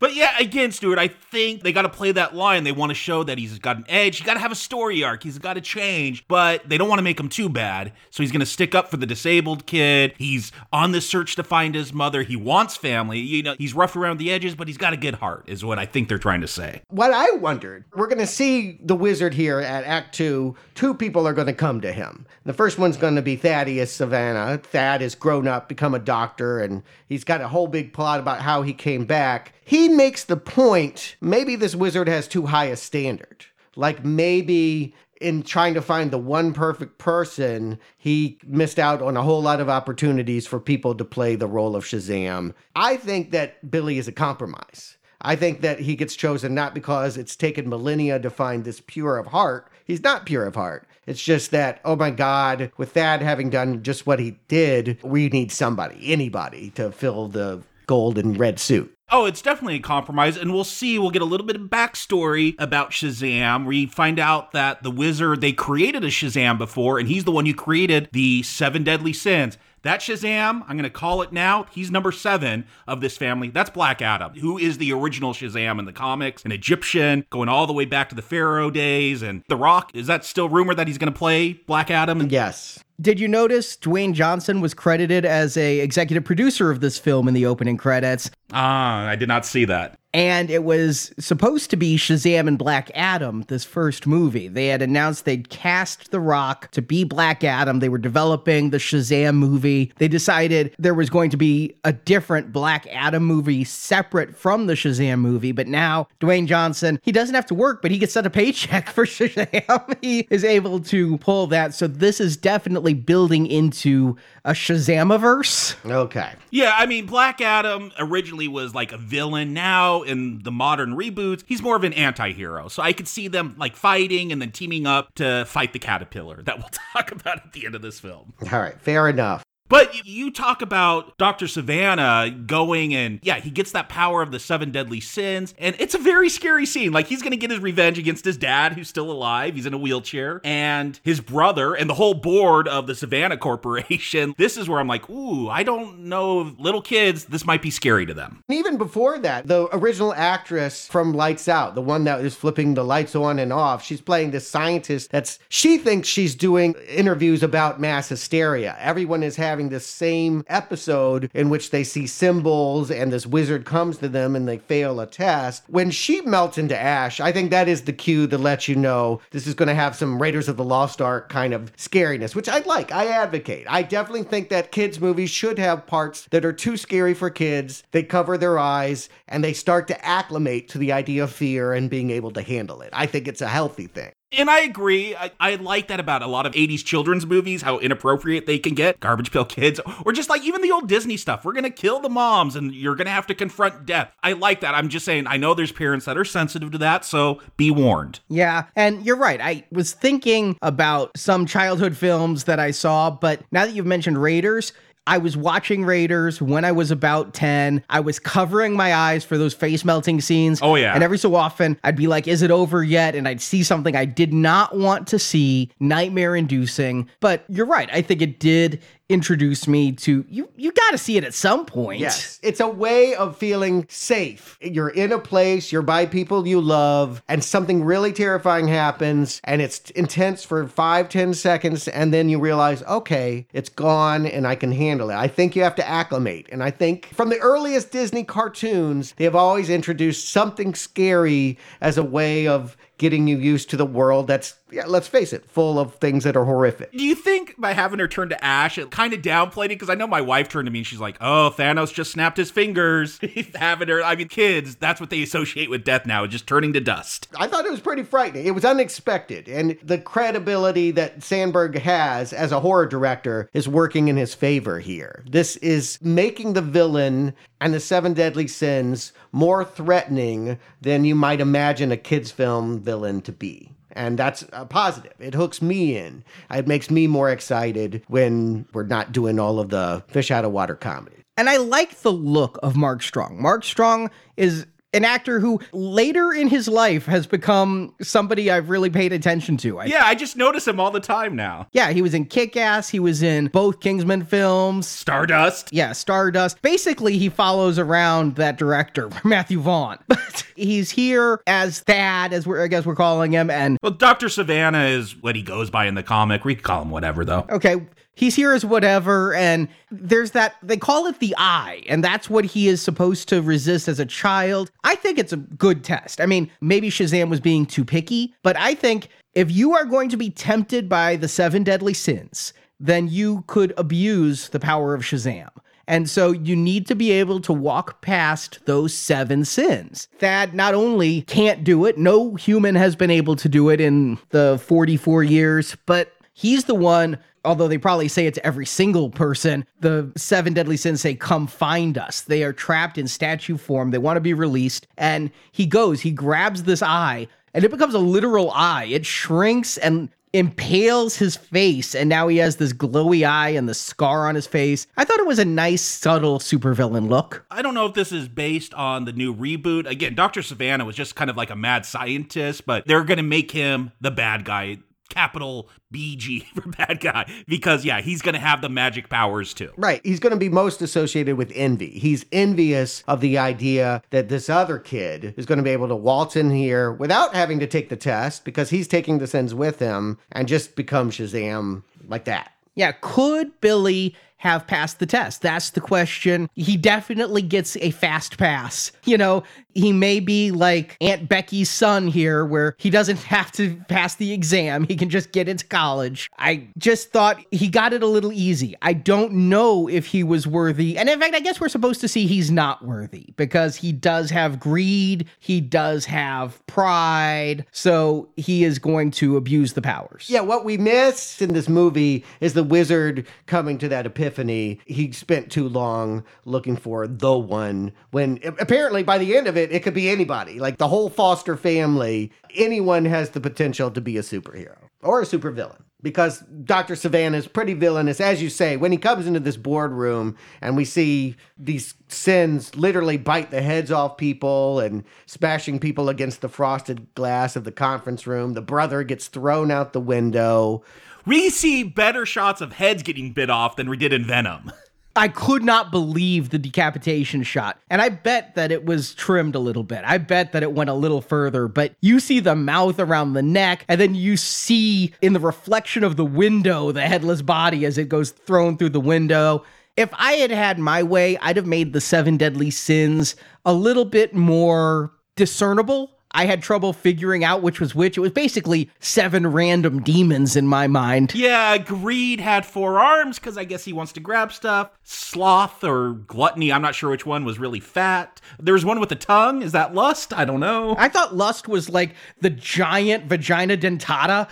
But yeah, again, Stuart, I think they got to play that line. They want to show that he's got an edge. He got to have a story arc. He's got to change, but they don't want to make him too bad. So he's going to stick up for the disabled kid. He's on the search to find his mother. He wants family. You know, he's rough around the edges, but he's got a good heart is what I think they're trying to say. What I wondered, we're going to see the wizard here at Act Two. Two people are going to come to him. The first one's going to be Thaddeus Savannah. Thad has grown up, become a doctor, and he's got a whole big plot about how he came back. He makes the point, maybe this wizard has too high a standard. Like, maybe in trying to find the one perfect person, he missed out on a whole lot of opportunities for people to play the role of Shazam. I think that Billy is a compromise. I think that he gets chosen not because it's taken millennia to find this pure of heart. He's not pure of heart. It's just that, oh my God, with Thad having done just what he did, we need somebody, anybody, to fill the gold and red suit. Oh, it's definitely a compromise, and we'll see. We'll get a little bit of backstory about Shazam. We find out that the wizard, they created a Shazam before, and he's the one who created the seven deadly sins. That Shazam, I'm going to call it now, he's number seven of this family. That's Black Adam, who is the original Shazam in the comics, an Egyptian, going all the way back to the Pharaoh days, and The Rock. Is that still rumor that he's going to play Black Adam? Yes. Did you notice Dwayne Johnson was credited as a executive producer of this film in the opening credits? Ah, I did not see that. And it was supposed to be Shazam and Black Adam, this first movie. They had announced they'd cast The Rock to be Black Adam. They were developing the Shazam movie. They decided there was going to be a different Black Adam movie separate from the Shazam movie. But now Dwayne Johnson, he doesn't have to work, but he gets set a paycheck for Shazam. He is able to pull that. So this is definitely building into a Shazamiverse. Okay. Yeah, I mean, Black Adam originally was like a villain. Now in the modern reboots, he's more of an anti-hero. So I could see them like fighting and then teaming up to fight the caterpillar that we'll talk about at the end of this film. All right, fair enough. But you talk about Doctor Savannah going and, yeah, he gets that power of the seven deadly sins. And it's a very scary scene. Like, he's going to get his revenge against his dad, who's still alive. He's in a wheelchair. And his brother and the whole board of the Savannah Corporation. This is where I'm like, ooh, I don't know. Little kids, this might be scary to them. Even before that, the original actress from Lights Out, the one that is flipping the lights on and off, she's playing this scientist that's, she thinks she's doing interviews about mass hysteria. Everyone is having having this same episode in which they see symbols and this wizard comes to them and they fail a test. When she melts into ash, I think that is the cue that lets you know this is going to have some Raiders of the Lost Ark kind of scariness, which I like. I advocate. I definitely think that kids' movies should have parts that are too scary for kids. They cover their eyes and they start to acclimate to the idea of fear and being able to handle it. I think it's a healthy thing. And I agree. I, I like that about a lot of eighties children's movies, how inappropriate they can get. Garbage Pail Kids, or just like even the old Disney stuff. We're going to kill the moms and you're going to have to confront death. I like that. I'm just saying, I know there's parents that are sensitive to that, so be warned. Yeah, and you're right. I was thinking about some childhood films that I saw, but now that you've mentioned Raiders, I was watching Raiders when I was about ten. I was covering my eyes for those face melting scenes. Oh, yeah. And every so often, I'd be like, is it over yet? And I'd see something I did not want to see, nightmare inducing. But you're right. I think it did introduce me to, you you got to see it at some point. Yes. It's a way of feeling safe. You're in a place, you're by people you love, and something really terrifying happens, and it's intense for five, ten seconds, and then you realize, okay, it's gone, and I can handle it. I think you have to acclimate, and I think from the earliest Disney cartoons, they have always introduced something scary as a way of getting you used to the world that's, yeah, let's face it, full of things that are horrific. Do you think by having her turn to ash, it kind of downplayed it? Because I know my wife turned to me and she's like, oh, Thanos just snapped his fingers. Having her, I mean, kids, that's what they associate with death now, just turning to dust. I thought it was pretty frightening. It was unexpected. And the credibility that Sandberg has as a horror director is working in his favor here. This is making the villain and the seven deadly sins more threatening than you might imagine a kids' film villain to be. And that's a positive. It hooks me in. It makes me more excited when we're not doing all of the fish out of water comedy. And I like the look of Mark Strong. Mark Strong is an actor who later in his life has become somebody I've really paid attention to. I yeah, I just notice him all the time now. Yeah, he was in Kick-Ass. He was in both Kingsman films. Stardust. Yeah, Stardust. Basically, he follows around that director, Matthew Vaughn. But he's here as Thad, as we're, I guess we're calling him. And well, Doctor Savannah is what he goes by in the comic. We call him whatever, though. Okay. He's here as whatever, and there's that, they call it the eye, and that's what he is supposed to resist as a child. I think it's a good test. I mean, maybe Shazam was being too picky, but I think if you are going to be tempted by the seven deadly sins, then you could abuse the power of Shazam. And so you need to be able to walk past those seven sins. Thad not only can't do it, no human has been able to do it in the forty-four years, but he's the one, although they probably say it to every single person, the seven deadly sins say, come find us. They are trapped in statue form. They want to be released. And he goes, he grabs this eye, and it becomes a literal eye. It shrinks and impales his face, and now he has this glowy eye and the scar on his face. I thought it was a nice, subtle supervillain look. I don't know if this is based on the new reboot. Again, Doctor Savannah was just kind of like a mad scientist, but they're going to make him the bad guy. Capital B G for bad guy, because yeah, he's going to have the magic powers too. Right. He's going to be most associated with envy. He's envious of the idea that this other kid is going to be able to waltz in here without having to take the test because he's taking the sins with him and just become Shazam like that. Yeah. Could Billy have passed the test? That's the question. He definitely gets a fast pass. You know, he may be like Aunt Becky's son here, where he doesn't have to pass the exam. He can just get into college. I just thought he got it a little easy. I don't know if he was worthy. And in fact, I guess we're supposed to see he's not worthy because he does have greed. He does have pride. So he is going to abuse the powers. Yeah, what we missed in this movie is the wizard coming to that epiphany. He spent too long looking for the one when apparently by the end of it, it could be anybody, like the whole Foster family. Anyone has the potential to be a superhero or a supervillain because Doctor Savannah is pretty villainous. As you say, when he comes into this boardroom and we see these sins literally bite the heads off people and smashing people against the frosted glass of the conference room, the brother gets thrown out the window. We see better shots of heads getting bit off than we did in Venom. I could not believe the decapitation shot. And I bet that it was trimmed a little bit. I bet that it went a little further, but you see the mouth around the neck, and then you see in the reflection of the window, the headless body as it goes thrown through the window. If I had had my way, I'd have made the seven deadly sins a little bit more discernible. I had trouble figuring out which was which. It was basically seven random demons in my mind. Yeah, greed had four arms because I guess he wants to grab stuff. Sloth or gluttony, I'm not sure which one, was really fat. There was one with a tongue. Is that lust? I don't know. I thought lust was like the giant vagina dentata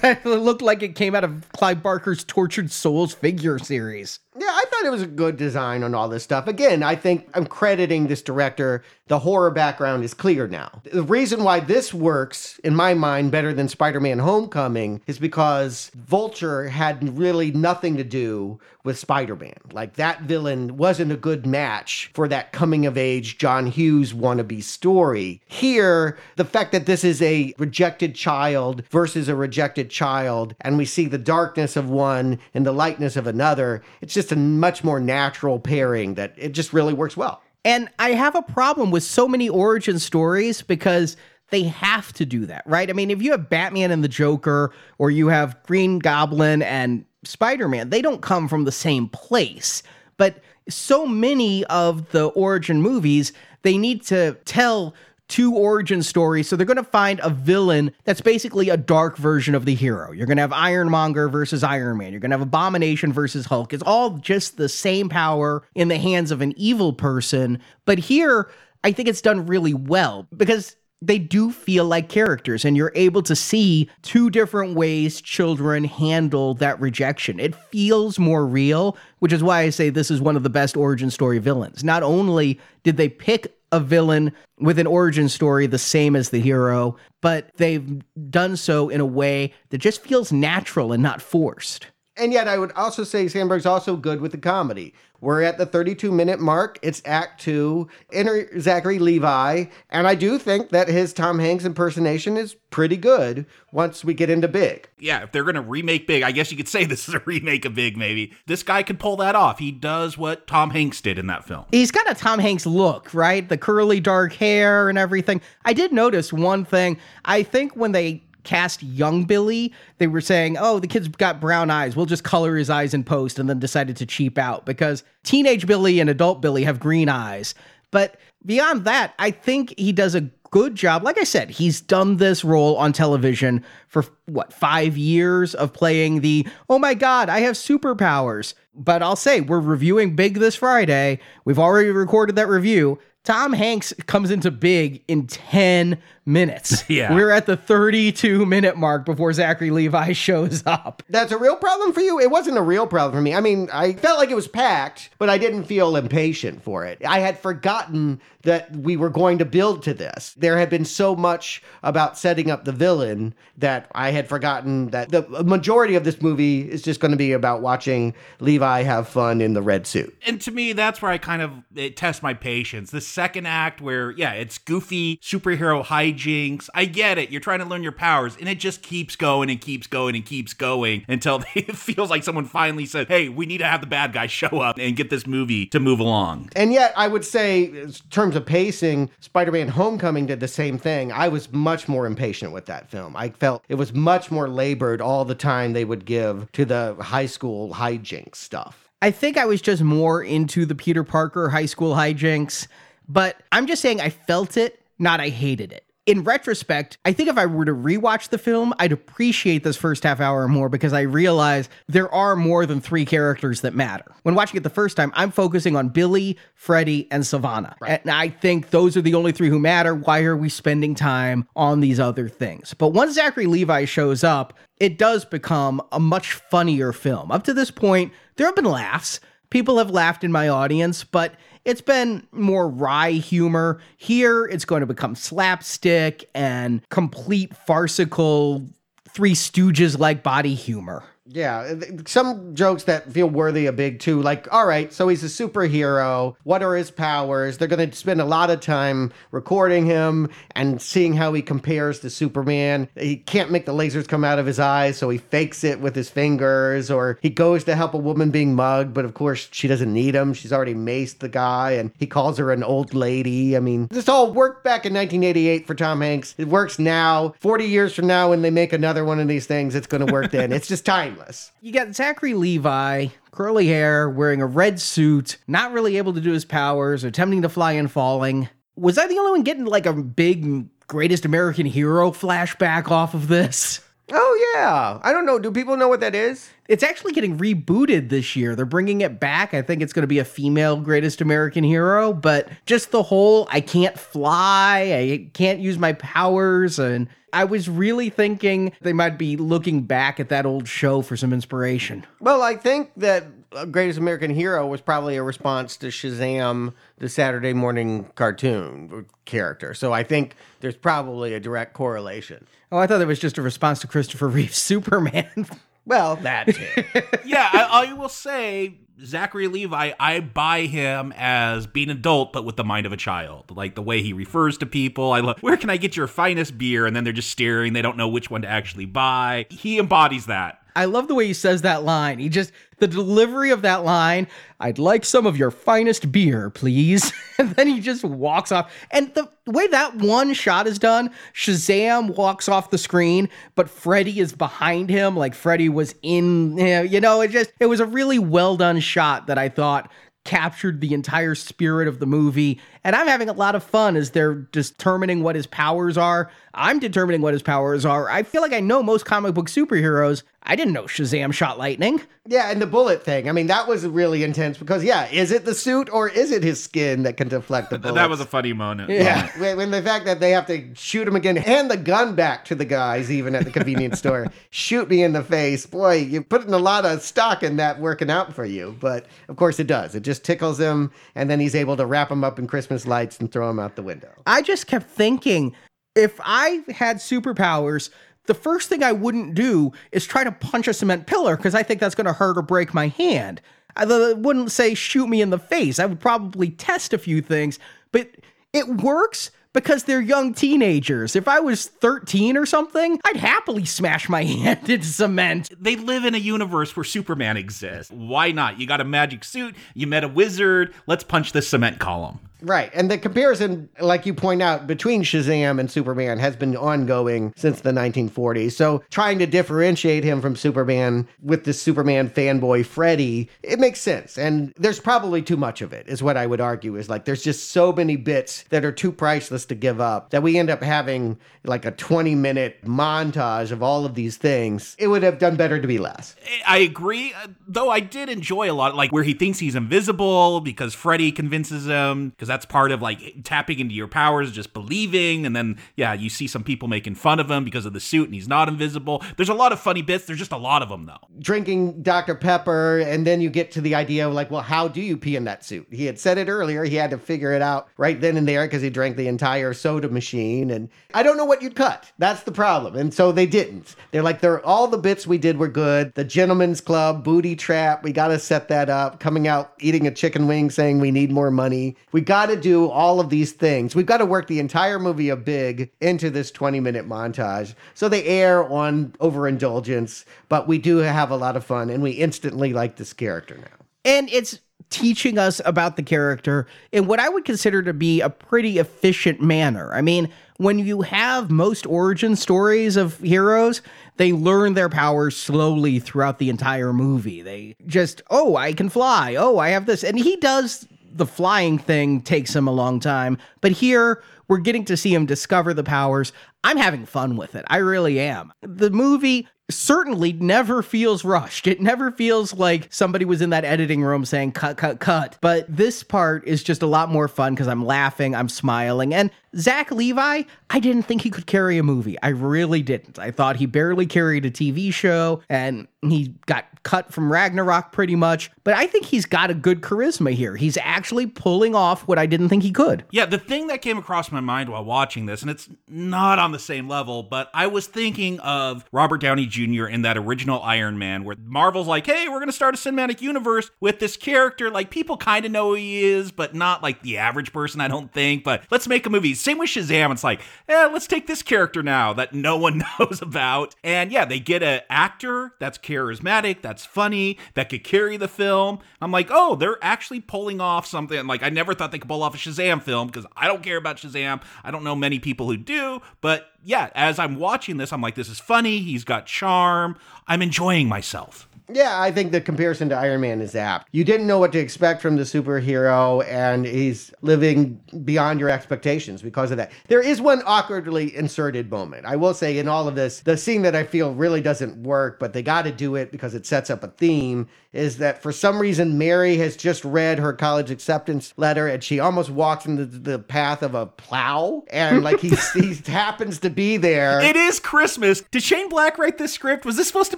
that looked like it came out of Clive Barker's Tortured Souls figure series. Yeah, I thought it was a good design on all this stuff. Again, I think I'm crediting this director. The horror background is clear now. The reason why this works, in my mind, better than Spider-Man Homecoming is because Vulture had really nothing to do with Spider-Man. Like, that villain wasn't a good match for that coming-of-age John Hughes wannabe story. Here, the fact that this is a rejected child versus a rejected child, and we see the darkness of one and the lightness of another, it's just a much more natural pairing that it just really works well. And I have a problem with so many origin stories because they have to do that, right? I mean, if you have Batman and the Joker, or you have Green Goblin and Spider-Man, they don't come from the same place. But so many of the origin movies, they need to tell two origin stories, so they're going to find a villain that's basically a dark version of the hero. You're going to have Ironmonger versus Iron Man. You're going to have Abomination versus Hulk. It's all just the same power in the hands of an evil person. But here, I think it's done really well because they do feel like characters, and you're able to see two different ways children handle that rejection. It feels more real, which is why I say this is one of the best origin story villains. Not only did they pick a villain with an origin story the same as the hero, but they've done so in a way that just feels natural and not forced. And yet I would also say Sandberg's also good with the comedy. We're at the thirty-two minute mark. It's act two. Enter Zachary Levi. And I do think that his Tom Hanks impersonation is pretty good once we get into Big. Yeah, if they're going to remake Big, I guess you could say this is a remake of Big, maybe. This guy could pull that off. He does what Tom Hanks did in that film. He's got a Tom Hanks look, right? The curly dark hair and everything. I did notice one thing. I think when they cast young Billy, they were saying, oh, the kid's got brown eyes, we'll just color his eyes in post, and then decided to cheap out because teenage Billy and adult Billy have green eyes. But beyond that, I think he does a good job. Like I said, he's done this role on television for, what, five years of playing the, oh my God, I have superpowers. But I'll say, we're reviewing Big this Friday. We've already recorded that review. Tom Hanks comes into Big in ten minutes. Yeah. We're at the thirty-two minute mark before Zachary Levi shows up. That's a real problem for you? It wasn't a real problem for me. I mean, I felt like it was packed, but I didn't feel impatient for it. I had forgotten that we were going to build to this. There had been so much about setting up the villain that I had forgotten that the majority of this movie is just going to be about watching Levi have fun in the red suit. And to me, that's where I kind of it tests my patience. This second act where, yeah, it's goofy superhero hijinks. I get it. You're trying to learn your powers, and it just keeps going and keeps going and keeps going until they, it feels like someone finally said, hey, we need to have the bad guy show up and get this movie to move along. And yet, I would say, in terms of pacing, Spider-Man Homecoming did the same thing. I was much more impatient with that film. I felt it was much more labored all the time they would give to the high school hijinks stuff. I think I was just more into the Peter Parker high school hijinks. But I'm just saying I felt it, not I hated it. In retrospect, I think if I were to rewatch the film, I'd appreciate this first half hour more because I realize there are more than three characters that matter. When watching it the first time, I'm focusing on Billy, Freddy, and Savannah. Right. And I think those are the only three who matter. Why are we spending time on these other things? But once Zachary Levi shows up, it does become a much funnier film. Up to this point, there have been laughs. People have laughed in my audience, but it's been more wry humor. Here, it's going to become slapstick and complete farcical Three Stooges-like body humor. Yeah, some jokes that feel worthy of big two, like, all right, so he's a superhero. What are his powers? They're going to spend a lot of time recording him and seeing how he compares to Superman. He can't make the lasers come out of his eyes, so he fakes it with his fingers, or he goes to help a woman being mugged, but of course she doesn't need him. She's already maced the guy, and he calls her an old lady. I mean, this all worked back in nineteen eighty-eight for Tom Hanks. It works now. forty years from now, when they make another one of these things, it's going to work then. It's just time. You got Zachary Levi, curly hair, wearing a red suit, not really able to do his powers, attempting to fly and falling. Was I the only one getting like a big greatest American hero flashback off of this? Oh, yeah. I don't know. Do people know what that is? It's actually getting rebooted this year. They're bringing it back. I think it's going to be a female greatest American hero, but just the whole, I can't fly, I can't use my powers, and I was really thinking they might be looking back at that old show for some inspiration. Well, I think that Greatest American Hero was probably a response to Shazam, the Saturday morning cartoon character. So I think there's probably a direct correlation. Oh, I thought that was just a response to Christopher Reeve's Superman. Well, that too. Yeah, I, I will say, Zachary Levi, I buy him as being an adult, but with the mind of a child. Like, the way he refers to people. I love, where can I get your finest beer? And then they're just staring. They don't know which one to actually buy. He embodies that. I love the way he says that line. He just, the delivery of that line, I'd like some of your finest beer, please. And then he just walks off. And the way that one shot is done, Shazam walks off the screen, but Freddy is behind him, like Freddy was in, you know, it just, it was a really well done shot that I thought captured the entire spirit of the movie. And I'm having a lot of fun as they're determining what his powers are. I'm determining what his powers are. I feel like I know most comic book superheroes. I didn't know Shazam shot lightning. Yeah, and the bullet thing. I mean, that was really intense because, yeah, is it the suit or is it his skin that can deflect the bullet? That was a funny moment. Yeah, yeah. When the fact that they have to shoot him again, hand the gun back to the guys even at the convenience store. Shoot me in the face. Boy, you're putting a lot of stock in that working out for you. But, of course, it does. It just tickles him, and then he's able to wrap him up in Christmas lights and throw him out the window. I just kept thinking, if I had superpowers, the first thing I wouldn't do is try to punch a cement pillar because I think that's going to hurt or break my hand. I wouldn't say shoot me in the face. I would probably test a few things, but it works because they're young teenagers. If I was thirteen or something, I'd happily smash my hand into cement. They live in a universe where Superman exists. Why not? You got a magic suit. You met a wizard. Let's punch this cement column. Right, and the comparison, like you point out, between Shazam and Superman has been ongoing since the nineteen forties. So trying to differentiate him from Superman with this Superman fanboy Freddy, it makes sense. And there's probably too much of it, is what I would argue, is like there's just so many bits that are too priceless to give up that we end up having like a twenty-minute montage of all of these things. It would have done better to be less. I agree, though I did enjoy a lot, like where he thinks he's invisible because Freddy convinces him, because that's part of like tapping into your powers, just believing. And then, yeah, you see some people making fun of him because of the suit and he's not invisible. There's a lot of funny bits. There's just a lot of them, though. Drinking Doctor Pepper. And then you get to the idea of like, well, how do you pee in that suit? He had said it earlier. He had to figure it out right then and there because he drank the entire soda machine. And I don't know what you'd cut. That's the problem. And so they didn't. They're like, they're all the bits we did were good. The Gentleman's Club, Booty Trap. We got to set that up. Coming out, eating a chicken wing, saying we need more money. We got to do all of these things. We've got to work the entire movie of Big into this twenty-minute montage. So they err on overindulgence, but we do have a lot of fun, and we instantly like this character now. And it's teaching us about the character in what I would consider to be a pretty efficient manner. I mean, when you have most origin stories of heroes, they learn their powers slowly throughout the entire movie. They just, oh, I can fly. Oh, I have this. And he does... The flying thing takes him a long time, but here we're getting to see him discover the powers. I'm having fun with it. I really am. The movie certainly never feels rushed. It never feels like somebody was in that editing room saying, cut, cut, cut. But this part is just a lot more fun because I'm laughing, I'm smiling. And Zach Levi, I didn't think he could carry a movie. I really didn't. I thought he barely carried a T V show, and he got cut from Ragnarok pretty much, but I think he's got a good charisma here. He's actually pulling off what I didn't think he could. Yeah, the thing that came across my mind while watching this, and it's not on the same level, but I was thinking of Robert Downey Junior in that original Iron Man, where Marvel's like, hey, we're going to start a cinematic universe with this character. Like, people kind of know who he is, but not like the average person, I don't think, but let's make a movie. Same with Shazam. It's like, eh, let's take this character now that no one knows about. And yeah, they get an actor that's charismatic, that's funny, that could carry the film. I'm like, oh, they're actually pulling off something. Like, I never thought they could pull off a Shazam film because I don't care about Shazam. I don't know many people who do, but yeah, as I'm watching this, I'm like, this is funny. He's got charm. I'm enjoying myself. Yeah, I think the comparison to Iron Man is apt. You didn't know what to expect from the superhero, and he's living beyond your expectations because of that. There is one awkwardly inserted moment. I will say in all of this, the scene that I feel really doesn't work, but they got to do it because it sets up a theme, is that for some reason, Mary has just read her college acceptance letter, and she almost walks into the, the path of a plow, and like he, he happens to be there. It is Christmas. Did Shane Black write this script? Was this supposed to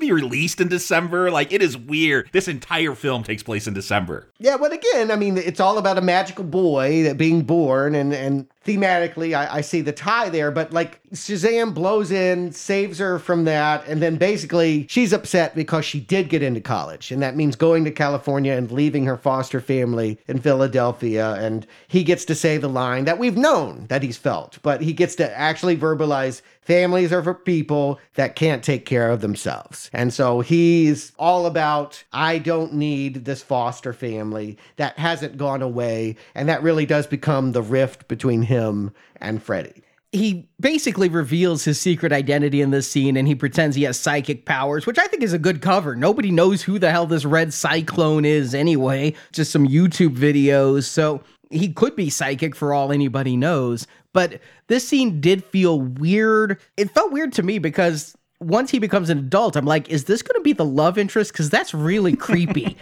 be released in December? Like, it is weird. This entire film takes place in December. Yeah, but again, I mean, it's all about a magical boy that being born, and and thematically, I, I see the tie there. But like, Shazam blows in, saves her from that, and then basically she's upset because she did get into college, and that means going to California and leaving her foster family in Philadelphia. And he gets to say the line that we've known that he's felt, but he gets to actually verbalize. Families are for people that can't take care of themselves. And so he's all about, I don't need this foster family that hasn't gone away. And that really does become the rift between him and Freddy. He basically reveals his secret identity in this scene, and he pretends he has psychic powers, which I think is a good cover. Nobody knows who the hell this red cyclone is anyway, just some YouTube videos. So he could be psychic for all anybody knows. But this scene did feel weird. It felt weird to me because once he becomes an adult, I'm like, is this going to be the love interest? Because that's really creepy.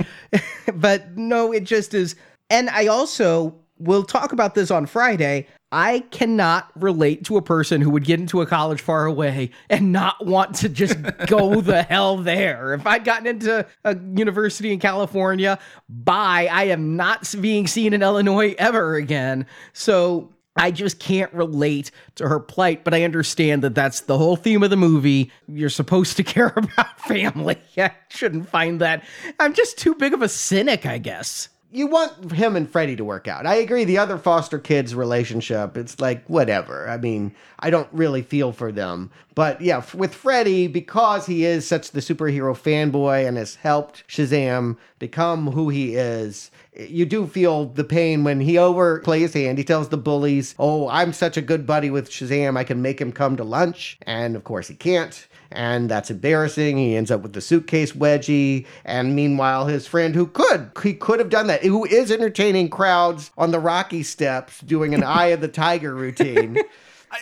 But no, it just is. And I also, we'll talk about this on Friday. I cannot relate to a person who would get into a college far away and not want to just go the hell there. If I'd gotten into a university in California, bye. I am not being seen in Illinois ever again. So I just can't relate to her plight, but I understand that that's the whole theme of the movie. You're supposed to care about family. I shouldn't find that. I'm just too big of a cynic, I guess. You want him and Freddy to work out. I agree. The other foster kids relationship, it's like, whatever. I mean, I don't really feel for them. But yeah, with Freddy, because he is such the superhero fanboy and has helped Shazam become who he is, you do feel the pain when he overplays his hand. He tells the bullies, oh, I'm such a good buddy with Shazam. I can make him come to lunch. And of course he can't. And that's embarrassing. He ends up with the suitcase wedgie. And meanwhile, his friend who could, he could have done that, who is entertaining crowds on the Rocky Steps doing an Eye of the Tiger routine.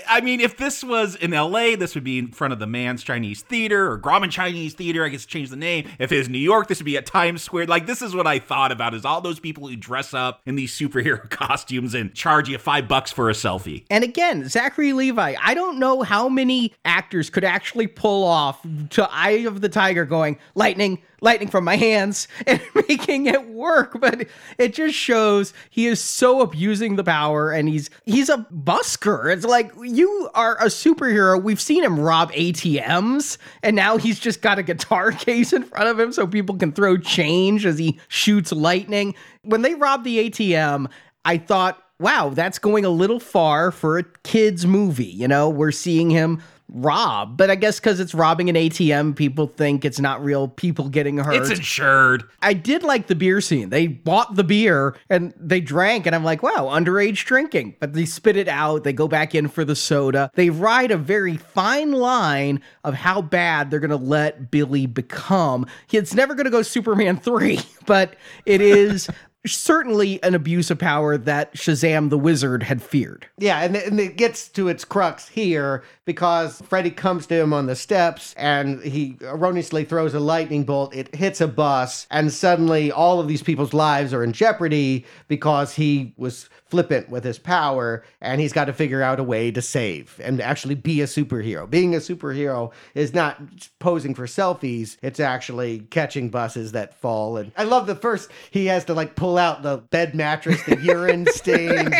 I mean, if this was in L A, this would be in front of the Man's Chinese Theater or Grauman Chinese Theater. I guess change the name. If it was New York, this would be at Times Square. Like, this is what I thought about, is all those people who dress up in these superhero costumes and charge you five bucks for a selfie. And again, Zachary Levi, I don't know how many actors could actually pull off to Eye of the Tiger going, lightning, lightning from my hands, and making it work. But it just shows he is so abusing the power, and he's he's a busker. It's like, you are a superhero. We've seen him rob A T Ms, and now he's just got a guitar case in front of him so people can throw change as he shoots lightning. When they robbed the A T M, I thought, wow, that's going a little far for a kid's movie. You know, we're seeing him rob, but I guess because it's robbing an A T M, people think it's not real people getting hurt. It's insured. I did like the beer scene. They bought the beer and they drank, and I'm like, wow, underage drinking. But they spit it out. They go back in for the soda. They ride a very fine line of how bad they're going to let Billy become. It's never going to go Superman three, but it is certainly an abuse of power that Shazam the Wizard had feared. Yeah, and, and it gets to its crux here because Freddy comes to him on the steps and he erroneously throws a lightning bolt. It hits a bus and suddenly all of these people's lives are in jeopardy because he was flippant with his power and he's got to figure out a way to save and actually be a superhero. Being a superhero is not posing for selfies. It's actually catching buses that fall. And I love the first, he has to like pull out the bed mattress, the urine stained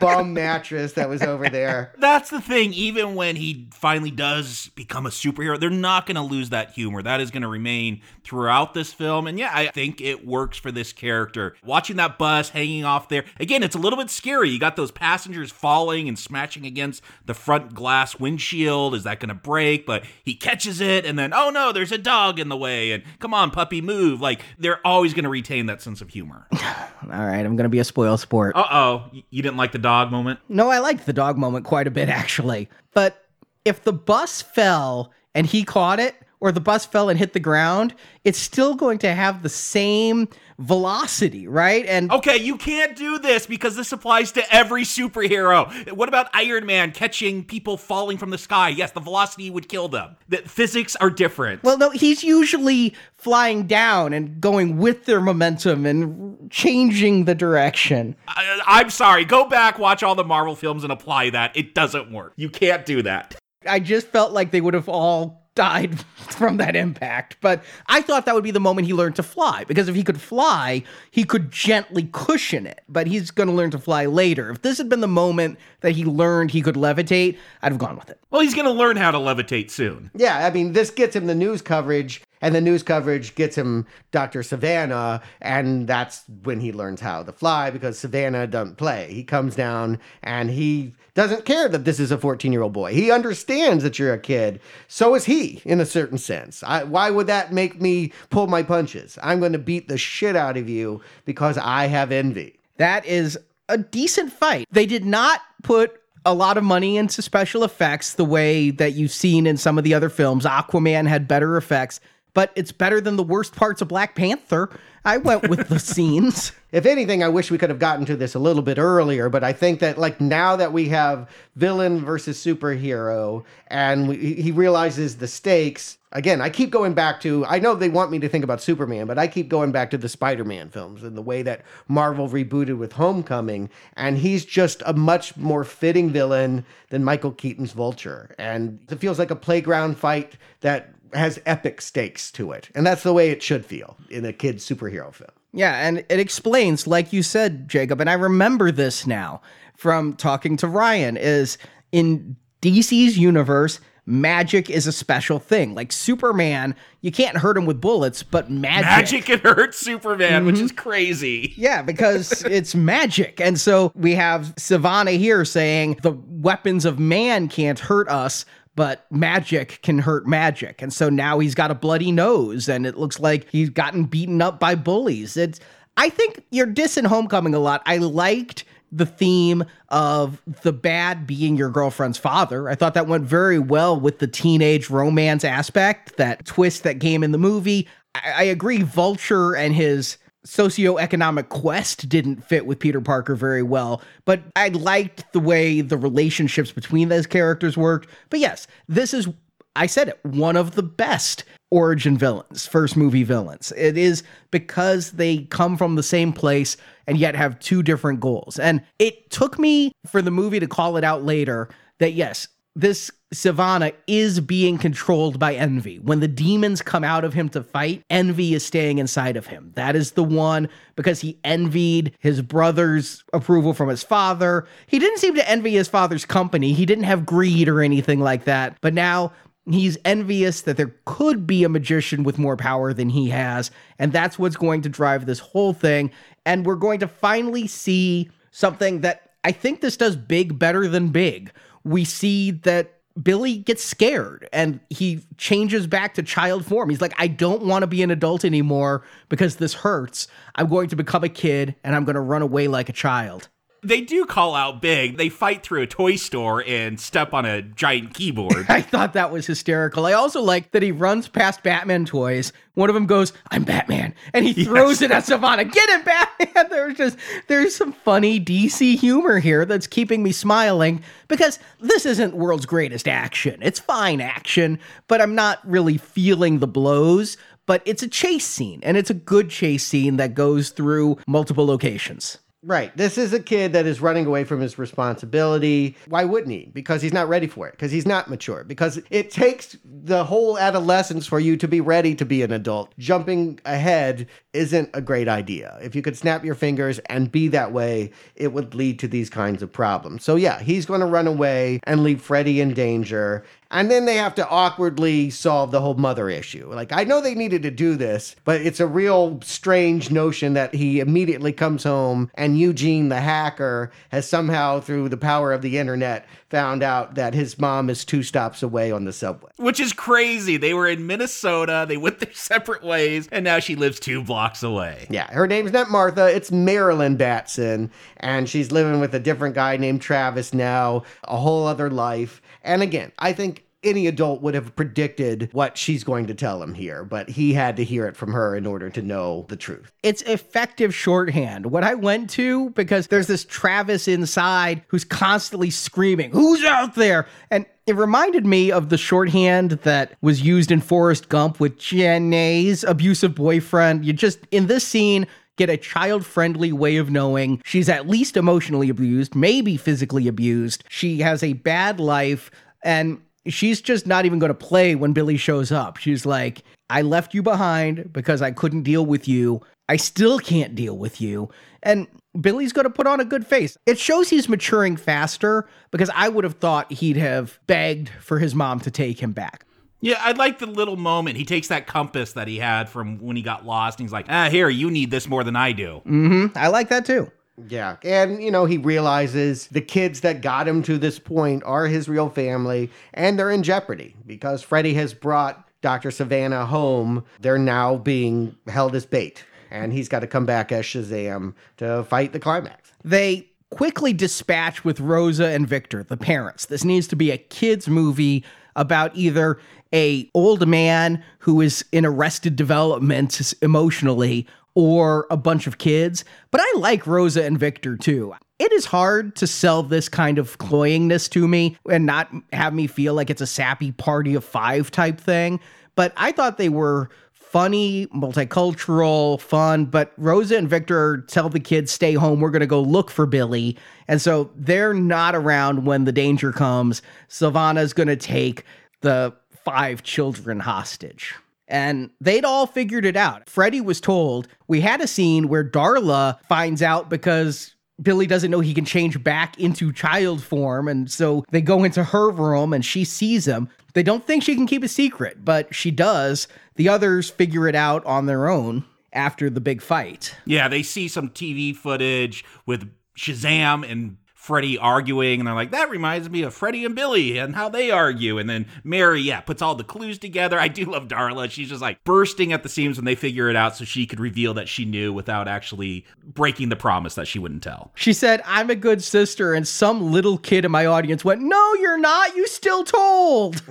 bum mattress that was over there. That's the thing. Even when he finally does become a superhero, they're not going to lose that humor. That is going to remain throughout this film. And yeah, I think it works for this character. Watching that bus hanging off there. Again, it's a little bit scary. You got those passengers falling and smashing against the front glass windshield. Is that going to break? But he catches it and then, oh no, there's a dog in the way. And come on, puppy, move. Like, they're always going to retain that sense of humor. All right, I'm going to be a spoil sport. Uh-oh, you didn't like the dog moment? No, I liked the dog moment quite a bit, actually. But if the bus fell and he caught it, or the bus fell and hit the ground, it's still going to have the same velocity, right? And okay, you can't do this because this applies to every superhero. What about Iron Man catching people falling from the sky? Yes, the velocity would kill them. The physics are different. Well, no, he's usually flying down and going with their momentum and changing the direction. I, I'm sorry. Go back, watch all the Marvel films and apply that. It doesn't work. You can't do that. I just felt like they would have all died from that impact, but I thought that would be the moment he learned to fly, because if he could fly, he could gently cushion it, but he's going to learn to fly later. If this had been the moment that he learned he could levitate, I'd have gone with it. Well, he's going to learn how to levitate soon. Yeah, I mean, this gets him the news coverage, and the news coverage gets him Doctor Savannah, and that's when he learns how to fly, because Savannah doesn't play. He comes down, and he doesn't care that this is a fourteen-year-old boy. He understands that you're a kid. So is he, in a certain sense. I, why would that make me pull my punches? I'm going to beat the shit out of you because I have envy. That is a decent fight. They did not put a lot of money into special effects the way that you've seen in some of the other films. Aquaman had better effects, but it's better than the worst parts of Black Panther. I went with the scenes. If anything, I wish we could have gotten to this a little bit earlier, but I think that, like, now that we have villain versus superhero, and we, he realizes the stakes, again, I keep going back to, I know they want me to think about Superman, but I keep going back to the Spider-Man films and the way that Marvel rebooted with Homecoming, and he's just a much more fitting villain than Michael Keaton's Vulture, and it feels like a playground fight that has epic stakes to it. And that's the way it should feel in a kid's superhero film. Yeah, and it explains, like you said, Jacob, and I remember this now from talking to Ryan, is in D C's universe, magic is a special thing. Like Superman, you can't hurt him with bullets, but magic. Magic can hurt Superman, mm-hmm. which is crazy. Yeah, because it's magic. And so we have Savannah here saying the weapons of man can't hurt us, but magic can hurt magic. And so now he's got a bloody nose, and it looks like he's gotten beaten up by bullies. It's, I think you're dissing Homecoming a lot. I liked the theme of the bad being your girlfriend's father. I thought that went very well with the teenage romance aspect, that twist that came in the movie. I, I agree, Vulture and his socioeconomic quest didn't fit with Peter Parker very well, but I liked the way the relationships between those characters worked. But yes, this is, I said it, one of the best origin villains, first movie villains. It is because they come from the same place and yet have two different goals. And it took me for the movie to call it out later that yes, this Savannah is being controlled by envy. When the demons come out of him to fight, envy is staying inside of him. That is the one, because he envied his brother's approval from his father. He didn't seem to envy his father's company. He didn't have greed or anything like that. But now he's envious that there could be a magician with more power than he has. And that's what's going to drive this whole thing. And we're going to finally see something that I think this does big better than big. We see that Billy gets scared and he changes back to child form. He's like, I don't want to be an adult anymore because this hurts. I'm going to become a kid and I'm going to run away like a child. They do call out big. They fight through a toy store and step on a giant keyboard. I thought that was hysterical. I also like that he runs past Batman toys. One of them goes, "I'm Batman," and he yes. throws it at Savannah. Get it, Batman! There's just there's some funny D C humor here that's keeping me smiling because this isn't world's greatest action. It's fine action, but I'm not really feeling the blows. But it's a chase scene, and it's a good chase scene that goes through multiple locations. Right. This is a kid that is running away from his responsibility. Why wouldn't he? Because he's not ready for it. Because he's not mature. Because it takes the whole adolescence for you to be ready to be an adult. Jumping ahead isn't a great idea. If you could snap your fingers and be that way, it would lead to these kinds of problems. So yeah, he's going to run away and leave Freddy in danger. And then they have to awkwardly solve the whole mother issue. Like, I know they needed to do this, but it's a real strange notion that he immediately comes home and Eugene the hacker has somehow, through the power of the internet, found out that his mom is two stops away on the subway. Which is crazy. They were in Minnesota, they went their separate ways, and now she lives two blocks away. Yeah, her name's not Martha, it's Marilyn Batson, and she's living with a different guy named Travis now, a whole other life. And again, I think any adult would have predicted what she's going to tell him here, but he had to hear it from her in order to know the truth. It's effective shorthand. What I went to, because there's this Travis inside who's constantly screaming, "Who's out there?" And it reminded me of the shorthand that was used in Forrest Gump with Janae's abusive boyfriend. You just, in this scene, get a child-friendly way of knowing she's at least emotionally abused, maybe physically abused. She has a bad life, and she's just not even going to play when Billy shows up. She's like, "I left you behind because I couldn't deal with you. I still can't deal with you." And Billy's going to put on a good face. It shows he's maturing faster because I would have thought he'd have begged for his mom to take him back. Yeah, I like the little moment. He takes that compass that he had from when he got lost, and he's like, ah, here, you need this more than I do. Mm-hmm. I like that too. Yeah. And, you know, he realizes the kids that got him to this point are his real family, and they're in jeopardy because Freddy has brought Doctor Savannah home. They're now being held as bait, and he's got to come back as Shazam to fight the climax. They quickly dispatch with Rosa and Victor, the parents. This needs to be a kids' movie about either a old man who is in arrested development emotionally or a bunch of kids. But I like Rosa and Victor too. It is hard to sell this kind of cloyingness to me and not have me feel like it's a sappy Party of Five type thing. But I thought they were funny, multicultural, fun, but Rosa and Victor tell the kids, stay home, we're going to go look for Billy. And so they're not around when the danger comes. Sylvana's going to take the five children hostage. And they'd all figured it out. Freddy was told. We had a scene where Darla finds out because Billy doesn't know he can change back into child form. And so they go into her room and she sees him. They don't think she can keep a secret, but she does. The others figure it out on their own after the big fight. Yeah, they see some T V footage with Shazam and Freddy arguing, and they're like, that reminds me of Freddy and Billy and how they argue. And then Mary, yeah, puts all the clues together. I do love Darla. She's just like bursting at the seams when they figure it out so she could reveal that she knew without actually breaking the promise that she wouldn't tell. She said, "I'm a good sister," and some little kid in my audience went, "No, you're not. You still told."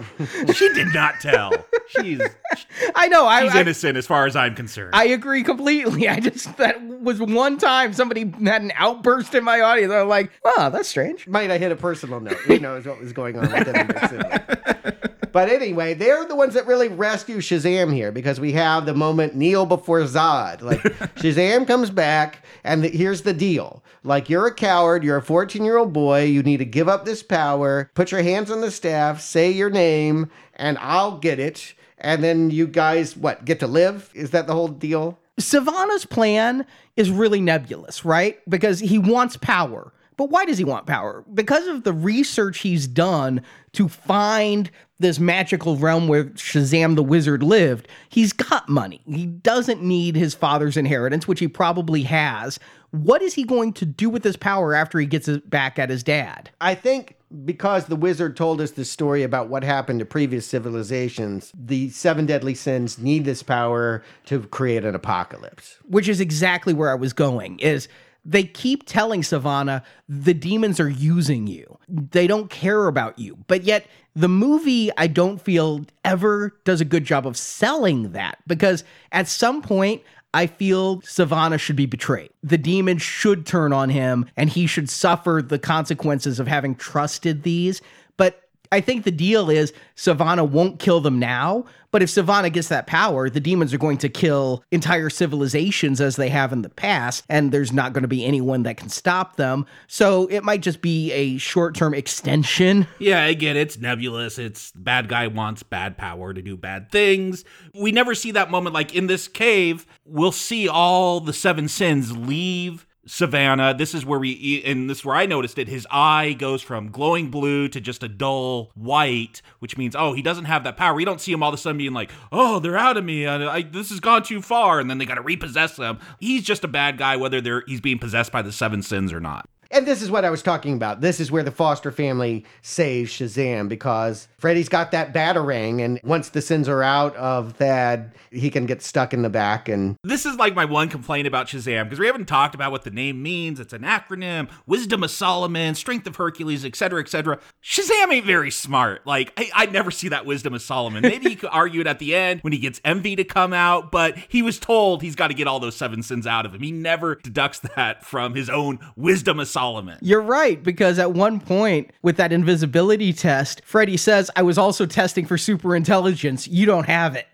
She did not tell. She's, I know. I, she's I, innocent I, as far as I'm concerned. I agree completely. I just, that was one time somebody had an outburst in my audience. I'm like, well, oh, that's strange. Might I hit a personal note? Who knows what was going on with them? But anyway, they're the ones that really rescue Shazam here because we have the moment kneel before Zod. Like, Shazam comes back, and the, here's the deal. Like, you're a coward. You're a fourteen-year-old boy. You need to give up this power. Put your hands on the staff. Say your name, and I'll get it. And then you guys, what, get to live? Is that the whole deal? Savannah's plan is really nebulous, right? Because he wants power. But why does he want power? Because of the research he's done to find this magical realm where Shazam the Wizard lived, he's got money. He doesn't need his father's inheritance, which he probably has. What is he going to do with his power after he gets it back at his dad? I think because the wizard told us the story about what happened to previous civilizations, the seven deadly sins need this power to create an apocalypse. Which is exactly where I was going, is They keep telling Savannah, the demons are using you. They don't care about you. But yet the movie, I don't feel, ever does a good job of selling that, because at some point I feel Savannah should be betrayed. The demon should turn on him and he should suffer the consequences of having trusted these. But I think the deal is Savannah won't kill them now, but if Savannah gets that power, the demons are going to kill entire civilizations as they have in the past, and there's not going to be anyone that can stop them. So it might just be a short-term extension. Yeah, again, it's nebulous. It's bad guy wants bad power to do bad things. We never see that moment. Like in this cave, we'll see all the seven sins leave Savannah. This is where we, and this is where I noticed it, his eye goes from glowing blue to just a dull white, which means, oh, he doesn't have that power. You don't see him all of a sudden being like, oh, they're out of me. I, I, this has gone too far. And then they got to repossess him. He's just a bad guy, whether they're he's being possessed by the seven sins or not. And this is what I was talking about. This is where the Foster family saves Shazam, because Freddy's got that batarang, and once the sins are out of Thad, he can get stuck in the back. And this is like my one complaint about Shazam, because we haven't talked about what the name means. It's an acronym: Wisdom of Solomon, Strength of Hercules, et cetera, et cetera. Shazam ain't very smart. Like I, I never see that Wisdom of Solomon. Maybe he could argue it at the end when he gets Envy to come out, but he was told he's got to get all those seven sins out of him. He never deducts that from his own Wisdom of Solomon. Solomon. You're right, because at one point with that invisibility test, Freddy says, I was also testing for super intelligence. You don't have it.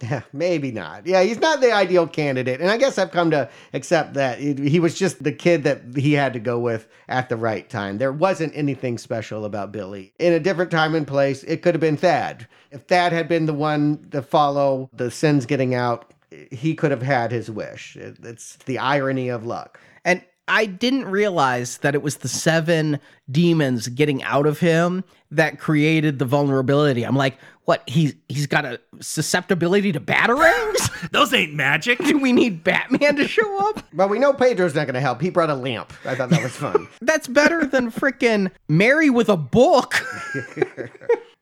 Yeah, maybe not. Yeah, he's not the ideal candidate. And I guess I've come to accept that he was just the kid that he had to go with at the right time. There wasn't anything special about Billy. In a different time and place, it could have been Thad. If Thad had been the one to follow the sins getting out, he could have had his wish. It's the irony of luck. And I didn't realize that it was the seven demons getting out of him that created the vulnerability. I'm like, what? He's he's got a susceptibility to batarangs? Those ain't magic. Do we need Batman to show up? Well, we know Pedro's not going to help. He brought a lamp. I thought that was fun. That's better than frickin' Mary with a book.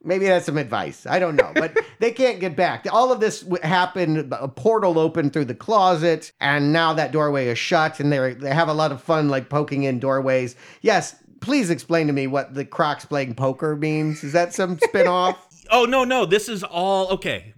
Maybe that's some advice. I don't know, but they can't get back. All of this happened, a portal opened through the closet, and now that doorway is shut, and they they have a lot of fun, like, poking in doorways. Yes, please explain to me what the Crocs playing poker means. Is that some spinoff? Oh, no, no, this is all, okay.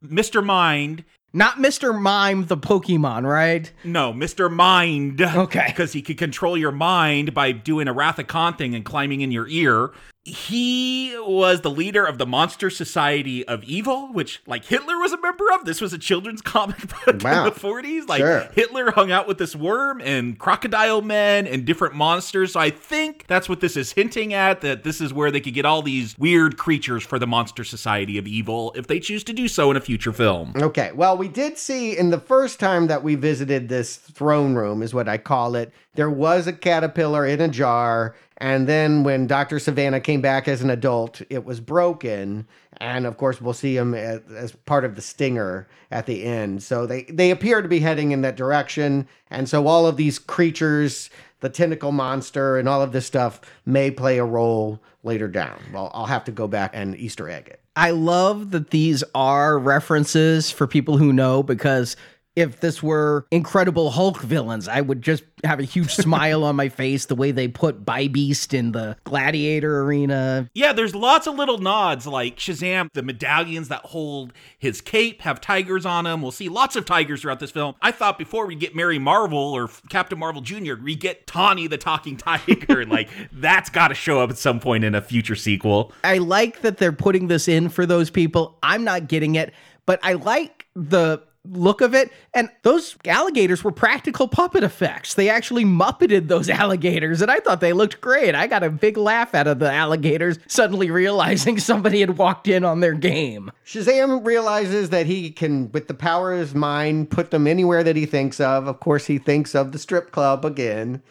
Mister Mind. Not Mister Mime the Pokemon, right? No, Mister Mind. Okay. Because he could control your mind by doing a Wrath of Khan thing and climbing in your ear. He was the leader of the Monster Society of Evil, which, like, Hitler was a member of. This was a children's comic book wow. in the forties. Like, sure. Hitler hung out with this worm and crocodile men and different monsters. So I think that's what this is hinting at, that this is where they could get all these weird creatures for the Monster Society of Evil if they choose to do so in a future film. Okay, well, we did see in the first time that we visited this throne room, is what I call it, there was a caterpillar in a jar. And then when Doctor Savannah came back as an adult, it was broken. And, of course, we'll see him as, as part of the stinger at the end. So they, they appear to be heading in that direction. And so all of these creatures, the tentacle monster and all of this stuff, may play a role later down. Well, I'll have to go back and Easter egg it. I love that these are references for people who know, because if this were Incredible Hulk villains, I would just have a huge smile on my face the way they put Bi-Beast in the gladiator arena. Yeah, there's lots of little nods, like Shazam, the medallions that hold his cape have tigers on them. We'll see lots of tigers throughout this film. I thought before we'd get Mary Marvel or Captain Marvel Junior, we'd get Tawny the talking tiger. And like, that's got to show up at some point in a future sequel. I like that they're putting this in for those people. I'm not getting it, but I like the look of it. And those alligators were practical puppet effects. They actually muppeted those alligators, and I thought they looked great. I got a big laugh out of the alligators suddenly realizing somebody had walked in on their game. Shazam realizes that he can, with the power of his mind, put them anywhere that he thinks of. Of course, he thinks of the strip club again.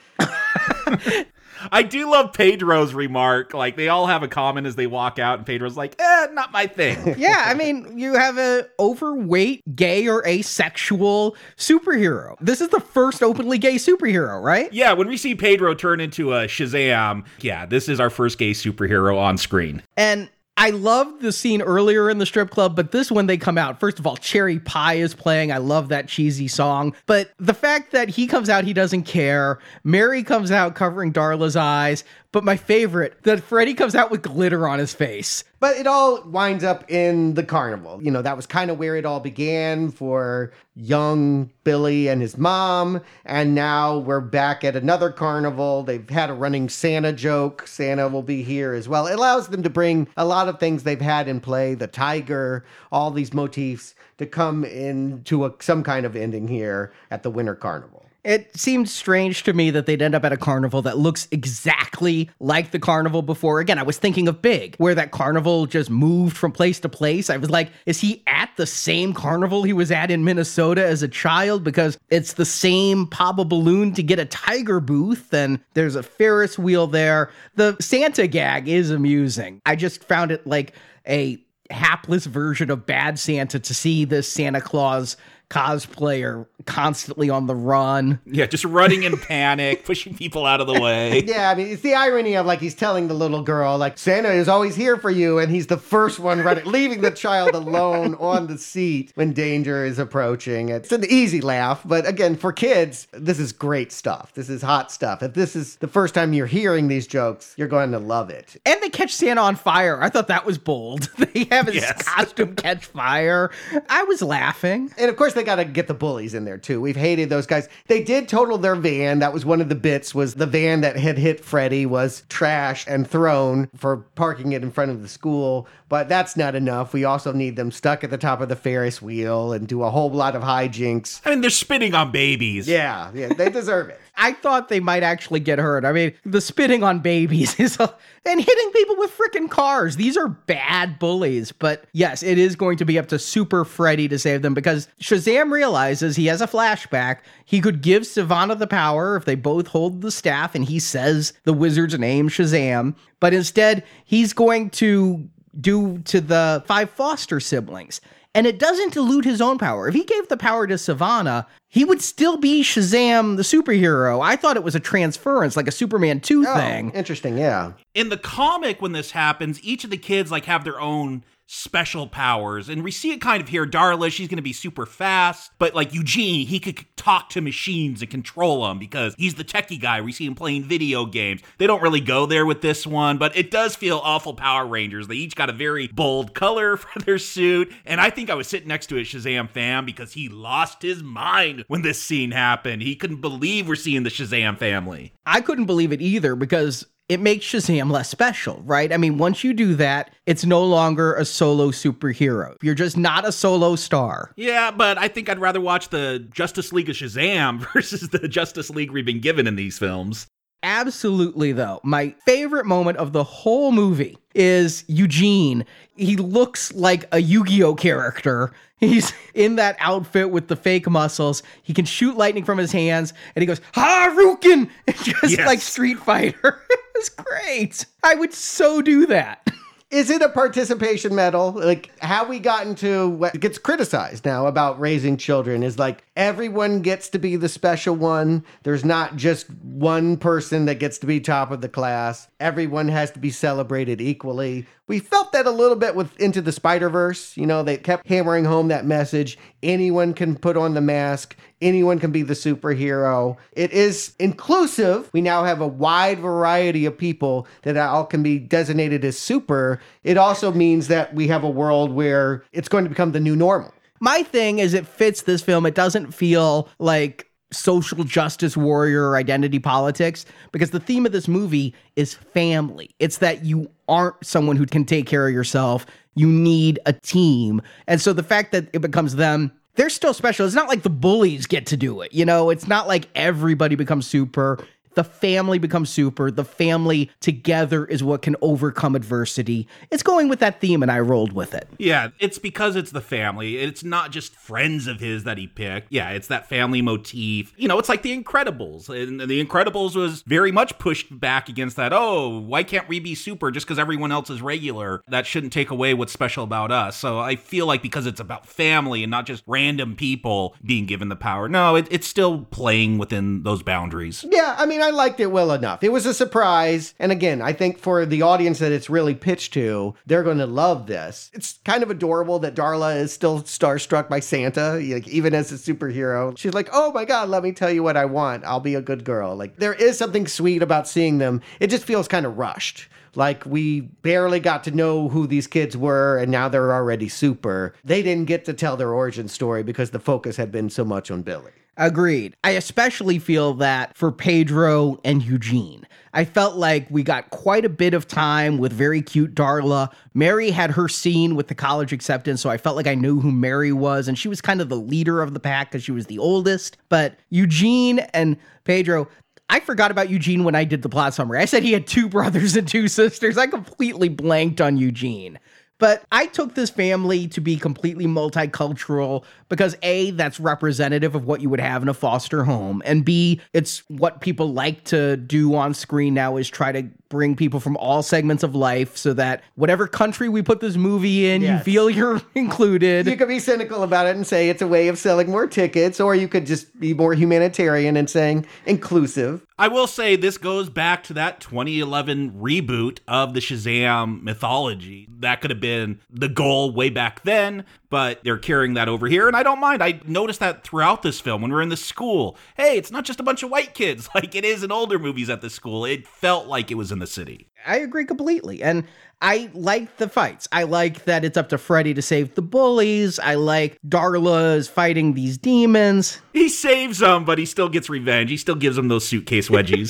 I do love Pedro's remark. Like, they all have a comment as they walk out, and Pedro's like, eh, not my thing. Yeah, I mean, you have an overweight, gay, or asexual superhero. This is the first openly gay superhero, right? Yeah, when we see Pedro turn into a Shazam, yeah, this is our first gay superhero on screen. And I loved the scene earlier in the strip club, but this when they come out, first of all, Cherry Pie is playing. I love that cheesy song. But the fact that he comes out, he doesn't care. Mary comes out covering Darla's eyes. But my favorite, that Freddy comes out with glitter on his face. But it all winds up in the carnival. You know, that was kind of where it all began for young Billy and his mom. And now we're back at another carnival. They've had a running Santa joke. Santa will be here as well. It allows them to bring a lot of things they've had in play, the tiger, all these motifs to come into a, some kind of ending here at the Winter Carnival. It seemed strange to me that they'd end up at a carnival that looks exactly like the carnival before. Again, I was thinking of Big, where that carnival just moved from place to place. I was like, is he at the same carnival he was at in Minnesota as a child? Because it's the same Papa Balloon to get a tiger booth, and there's a Ferris wheel there. The Santa gag is amusing. I just found it like a hapless version of Bad Santa to see this Santa Claus cosplayer constantly on the run. Yeah, just running in panic, pushing people out of the way. Yeah, I mean, it's the irony of, like, he's telling the little girl, like, Santa is always here for you, and he's the first one running, leaving the child alone on the seat when danger is approaching. It's an easy laugh, but again, for kids, this is great stuff. This is hot stuff. If this is the first time you're hearing these jokes, you're going to love it. And they catch Santa on fire. I thought that was bold. They have his yes. costume catch fire. I was laughing. And of course, they got to get the bullies in there too. We've hated those guys. They did total their van. That was one of the bits, was the van that had hit Freddy was trashed and thrown for parking it in front of the school. But that's not enough. We also need them stuck at the top of the Ferris wheel and do a whole lot of hijinks. I mean, they're spitting on babies. Yeah, yeah, they deserve it. I thought they might actually get hurt. I mean, the spitting on babies is a, and hitting people with freaking cars. These are bad bullies. But yes, it is going to be up to Super Freddy to save them, because Shazam realizes he has a flashback. He could give Savannah the power if they both hold the staff and he says the wizard's name, Shazam. But instead, he's going to do to the five foster siblings. And it doesn't dilute his own power. If he gave the power to Savannah, he would still be Shazam the superhero. I thought it was a transference, like a Superman two oh, thing. Interesting, yeah. In the comic, when this happens, each of the kids like have their own special powers. And we see it kind of here. Darla, she's going to be super fast. But like Eugene, he could talk to machines and control them because he's the techie guy. We see him playing video games. They don't really go there with this one, but it does feel awful Power Rangers. They each got a very bold color for their suit. And I think I was sitting next to a Shazam fan because he lost his mind when this scene happened. He couldn't believe we're seeing the Shazam family. I couldn't believe it either, because it makes Shazam less special, right? I mean, once you do that, it's no longer a solo superhero. You're just not a solo star. Yeah, but I think I'd rather watch the Justice League of Shazam versus the Justice League we've been given in these films. Absolutely, though. My favorite moment of the whole movie is Eugene. He looks like a Yu-Gi-Oh character. He's in that outfit with the fake muscles. He can shoot lightning from his hands, and he goes, Haruken! Just yes. like Street Fighter. It's great. I would so do that. Is it a participation medal? Like, have we gotten to what gets criticized now about raising children is like, everyone gets to be the special one. There's not just one person that gets to be top of the class. Everyone has to be celebrated equally. We felt that a little bit with Into the Spider-Verse. You know, they kept hammering home that message. Anyone can put on the mask. Anyone can be the superhero. It is inclusive. We now have a wide variety of people that all can be designated as super. It also means that we have a world where it's going to become the new normal. My thing is it fits this film. It doesn't feel like social justice warrior identity politics, because the theme of this movie is family. It's that you aren't someone who can take care of yourself. You need a team. And so the fact that it becomes them, they're still special. It's not like the bullies get to do it. You know, it's not like everybody becomes super. The family becomes super. The family together is what can overcome adversity. It's going with that theme, and I rolled with it. Yeah, it's because it's the family. It's not just friends of his that he picked. Yeah, it's that family motif. You know, it's like The Incredibles. And The Incredibles was very much pushed back against that. Oh, why can't we be super just because everyone else is regular? That shouldn't take away what's special about us. So I feel like because it's about family and not just random people being given the power. No, it, it's still playing within those boundaries. Yeah, I mean, I liked it well enough. It was a surprise. And again, I think for the audience that it's really pitched to, they're going to love this. It's kind of adorable that Darla is still starstruck by Santa, like even as a superhero. She's like, oh my God, let me tell you what I want. I'll be a good girl. Like there is something sweet about seeing them. It just feels kind of rushed. Like, we barely got to know who these kids were, and now they're already super. They didn't get to tell their origin story because the focus had been so much on Billy. Agreed. I especially feel that for Pedro and Eugene. I felt like we got quite a bit of time with very cute Darla. Mary had her scene with the college acceptance, so I felt like I knew who Mary was, and she was kind of the leader of the pack because she was the oldest. But Eugene and Pedro... I forgot about Eugene when I did the plot summary. I said he had two brothers and two sisters. I completely blanked on Eugene. But I took this family to be completely multicultural because A, that's representative of what you would have in a foster home. And B, it's what people like to do on screen now is try to bring people from all segments of life so that whatever country we put this movie in, yes. You feel you're included. You could be cynical about it and say it's a way of selling more tickets, or you could just be more humanitarian and saying inclusive. I will say this goes back to that twenty eleven reboot of the Shazam mythology. That could have been the goal way back then, but they're carrying that over here, and I don't mind. I noticed that throughout this film when we're in the school. Hey, it's not just a bunch of white kids like it is in older movies at the school. It felt like it was in the city. I agree completely, and I like the fights. I like that it's up to Freddy to save the bullies. I like Darla's fighting these demons. He saves them, but he still gets revenge. He still gives them those suitcase wedgies.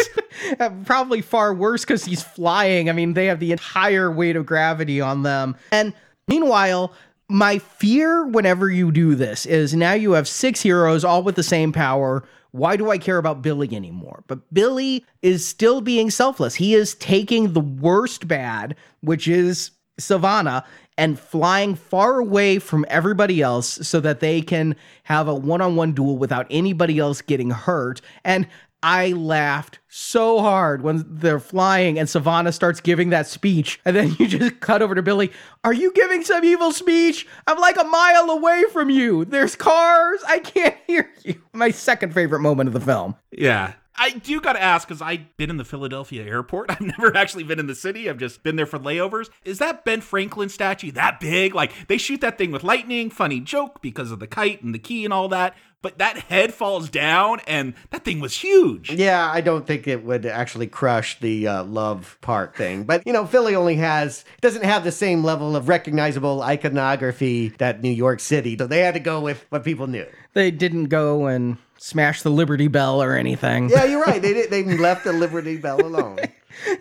Probably far worse because he's flying. I mean, they have the entire weight of gravity on them. And meanwhile, my fear whenever you do this is now you have six heroes all with the same power. Why do I care about Billy anymore? But Billy is still being selfless. He is taking the worst bad, which is Savannah, and flying far away from everybody else so that they can have a one-on-one duel without anybody else getting hurt. And I laughed so hard when they're flying and Savannah starts giving that speech. And then you just cut over to Billy. Are you giving some evil speech? I'm like a mile away from you. There's cars. I can't hear you. My second favorite moment of the film. Yeah. I do got to ask, because I've been in the Philadelphia airport. I've never actually been in the city. I've just been there for layovers. Is that Ben Franklin statue that big? Like, they shoot that thing with lightning. Funny joke because of the kite and the key and all that. But that head falls down, and that thing was huge. Yeah, I don't think it would actually crush the uh, love part thing. But, you know, Philly only has, doesn't have the same level of recognizable iconography that New York City. So they had to go with what people knew. They didn't go and smash the Liberty Bell or anything. Yeah, you're right. They, they left the Liberty Bell alone.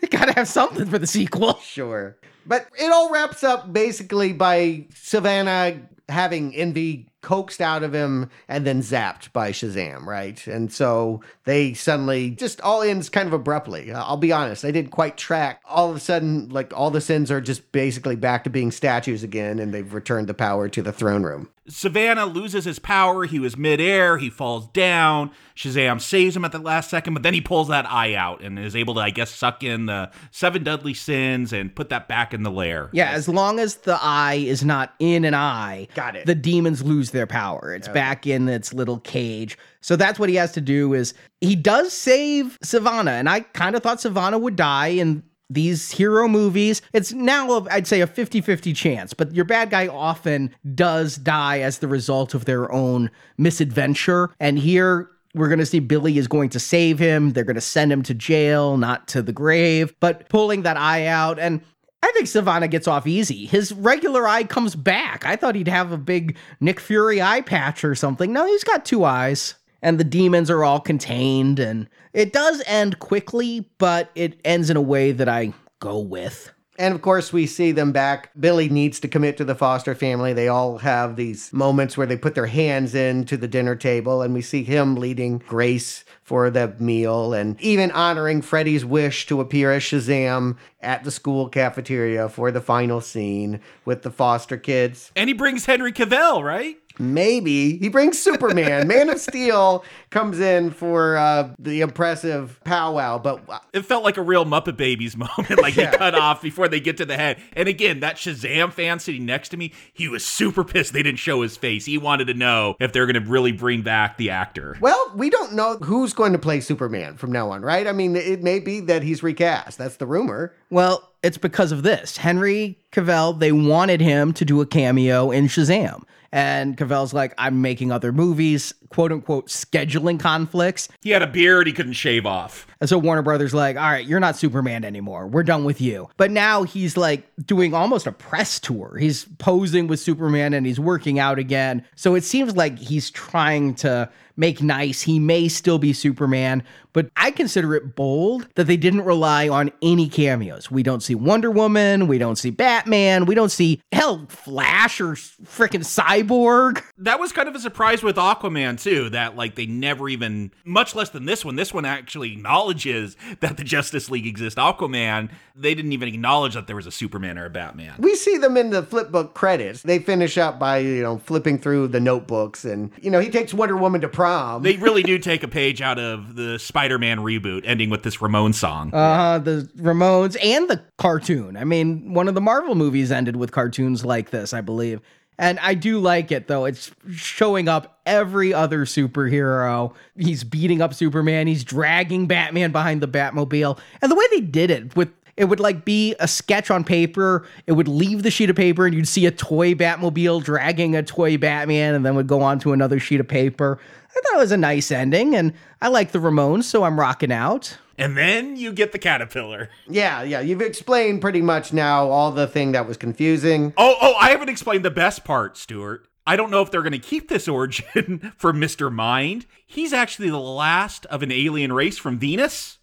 You gotta have something for the sequel. Sure. But it all wraps up basically by Savannah having envy coaxed out of him and then zapped by Shazam, right? And so they suddenly just all ends kind of abruptly. I'll be honest, I didn't quite track. All of a sudden, like all the sins are just basically back to being statues again, and they've returned the power to the throne room. Savannah loses his power. He was midair. He falls down. Shazam saves him at the last second, but then he pulls that eye out and is able to, I guess, suck in the seven deadly sins and put that back in the lair. Yeah, as long as the eye is not in an eye, got it. The demons lose their power. It's okay. Back in its little cage. So that's what he has to do is he does save Savannah, and I kind of thought Savannah would die in these hero movies. It's now, I'd say, a fifty-fifty chance, but your bad guy often does die as the result of their own misadventure. And here we're going to see Billy is going to save him. They're going to send him to jail, not to the grave, but pulling that eye out. And I think Savannah gets off easy. His regular eye comes back. I thought he'd have a big Nick Fury eye patch or something. No, he's got two eyes, and the demons are all contained, and it does end quickly, but it ends in a way that I go with. And of course, we see them back. Billy needs to commit to the foster family. They all have these moments where they put their hands into the dinner table, and we see him leading Grace for the meal and even honoring Freddy's wish to appear as Shazam at the school cafeteria for the final scene with the foster kids. And he brings Henry Cavill, right? Maybe he brings Superman. Man of Steel comes in for uh, the impressive powwow, but uh, it felt like a real Muppet Babies moment. Like yeah. They cut off before they get to the head. And again, that Shazam fan sitting next to me, he was super pissed they didn't show his face. He wanted to know if they're going to really bring back the actor. Well, we don't know who's going to play Superman from now on, right? I mean, it may be that he's recast. That's the rumor. Well, it's because of this. Henry Cavill, they wanted him to do a cameo in Shazam. And Cavill's like, I'm making other movies, quote unquote, scheduling conflicts. He had a beard he couldn't shave off. And so Warner Brothers like, all right, you're not Superman anymore. We're done with you. But now he's like doing almost a press tour. He's posing with Superman and he's working out again. So it seems like he's trying to make nice. He may still be Superman, but I consider it bold that they didn't rely on any cameos. We don't see Wonder Woman. We don't see Batman. We don't see, hell, Flash or freaking Cyborg. That was kind of a surprise with Aquaman, too, that like they never even, much less than this one, this one actually acknowledges that the Justice League exists. Aquaman, they didn't even acknowledge that there was a Superman or a Batman. We see them in the flip book credits. They finish up by, you know, flipping through the notebooks and, you know, he takes Wonder Woman to prom. They really do take a page out of the Spider-Man reboot, ending with this Ramones song. Uh, the Ramones and the cartoon. I mean, one of the Marvel movies ended with cartoons like this, I believe. And I do like it, though. It's showing up every other superhero. He's beating up Superman. He's dragging Batman behind the Batmobile. And the way they did it with It would like be a sketch on paper. It would leave the sheet of paper and you'd see a toy Batmobile dragging a toy Batman and then would go on to another sheet of paper. I thought it was a nice ending and I like the Ramones, so I'm rocking out. And then you get the caterpillar. Yeah, yeah. You've explained pretty much now all the thing that was confusing. Oh, oh, I haven't explained the best part, Stuart. I don't know if they're going to keep this origin for Mister Mind. He's actually the last of an alien race from Venus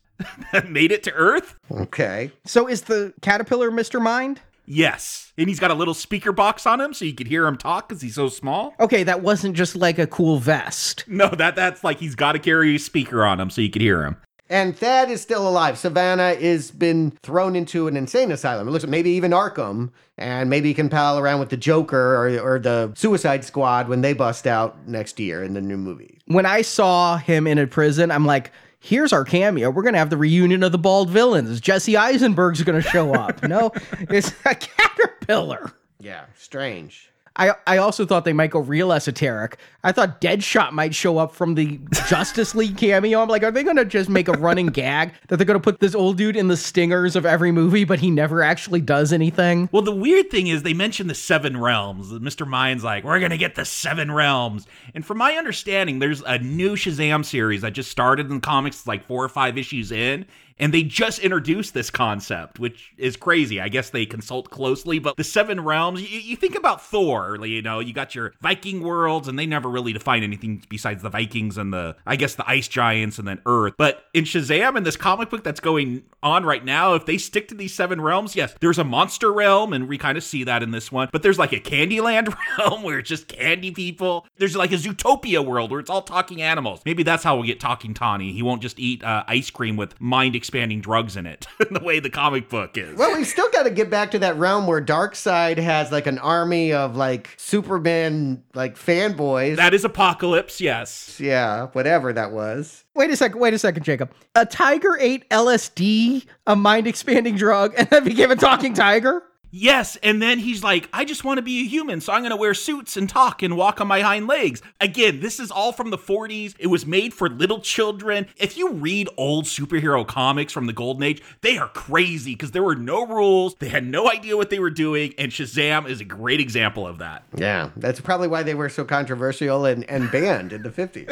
that made it to Earth. Okay. So is the caterpillar Mister Mind? Yes. And he's got a little speaker box on him so you could hear him talk because he's so small. Okay, that wasn't just like a cool vest. No, that that's like he's got to carry a speaker on him so you could hear him. And Thad is still alive. Savannah has been thrown into an insane asylum. It looks like maybe even Arkham, and maybe he can pal around with the Joker or, or the Suicide Squad when they bust out next year in the new movie. When I saw him in a prison, I'm like, here's our cameo. We're going to have the reunion of the bald villains. Jesse Eisenberg's going to show up. No, it's a caterpillar. Yeah, strange. I, I also thought they might go real esoteric. I thought Deadshot might show up from the Justice League cameo. I'm like, are they going to just make a running gag that they're going to put this old dude in the stingers of every movie, but he never actually does anything? Well, the weird thing is they mentioned the seven realms. Mister Mind's like, we're going to get the seven realms. And from my understanding, there's a new Shazam series that just started in comics like four or five issues in. And they just introduced this concept, which is crazy. I guess they consult closely, but the seven realms, you, you think about Thor, you know, you got your Viking worlds, and they never really define anything besides the Vikings and the, I guess, the ice giants and then Earth. But in Shazam, in this comic book that's going on right now, if they stick to these seven realms, yes, there's a monster realm, and we kind of see that in this one, but there's like a Candyland realm where it's just candy people. There's like a Zootopia world where it's all talking animals. Maybe that's how we'll get Talking Tawny. He won't just eat uh, ice cream with mind experience. Expanding drugs in it, the way the comic book is. Well, we still got to get back to that realm where Darkseid has like an army of like Superman like fanboys. That is Apocalypse, yes. Yeah, whatever that was. Wait a second, wait a second, Jacob. A tiger ate L S D, a mind-expanding drug, and then became a talking tiger? Yes, and then he's like, I just want to be a human, so I'm going to wear suits and talk and walk on my hind legs. Again, this is all from the forties. It was made for little children. If you read old superhero comics from the Golden Age, they are crazy because there were no rules. They had no idea what they were doing, and Shazam is a great example of that. Yeah, that's probably why they were so controversial and, and banned in the fifties.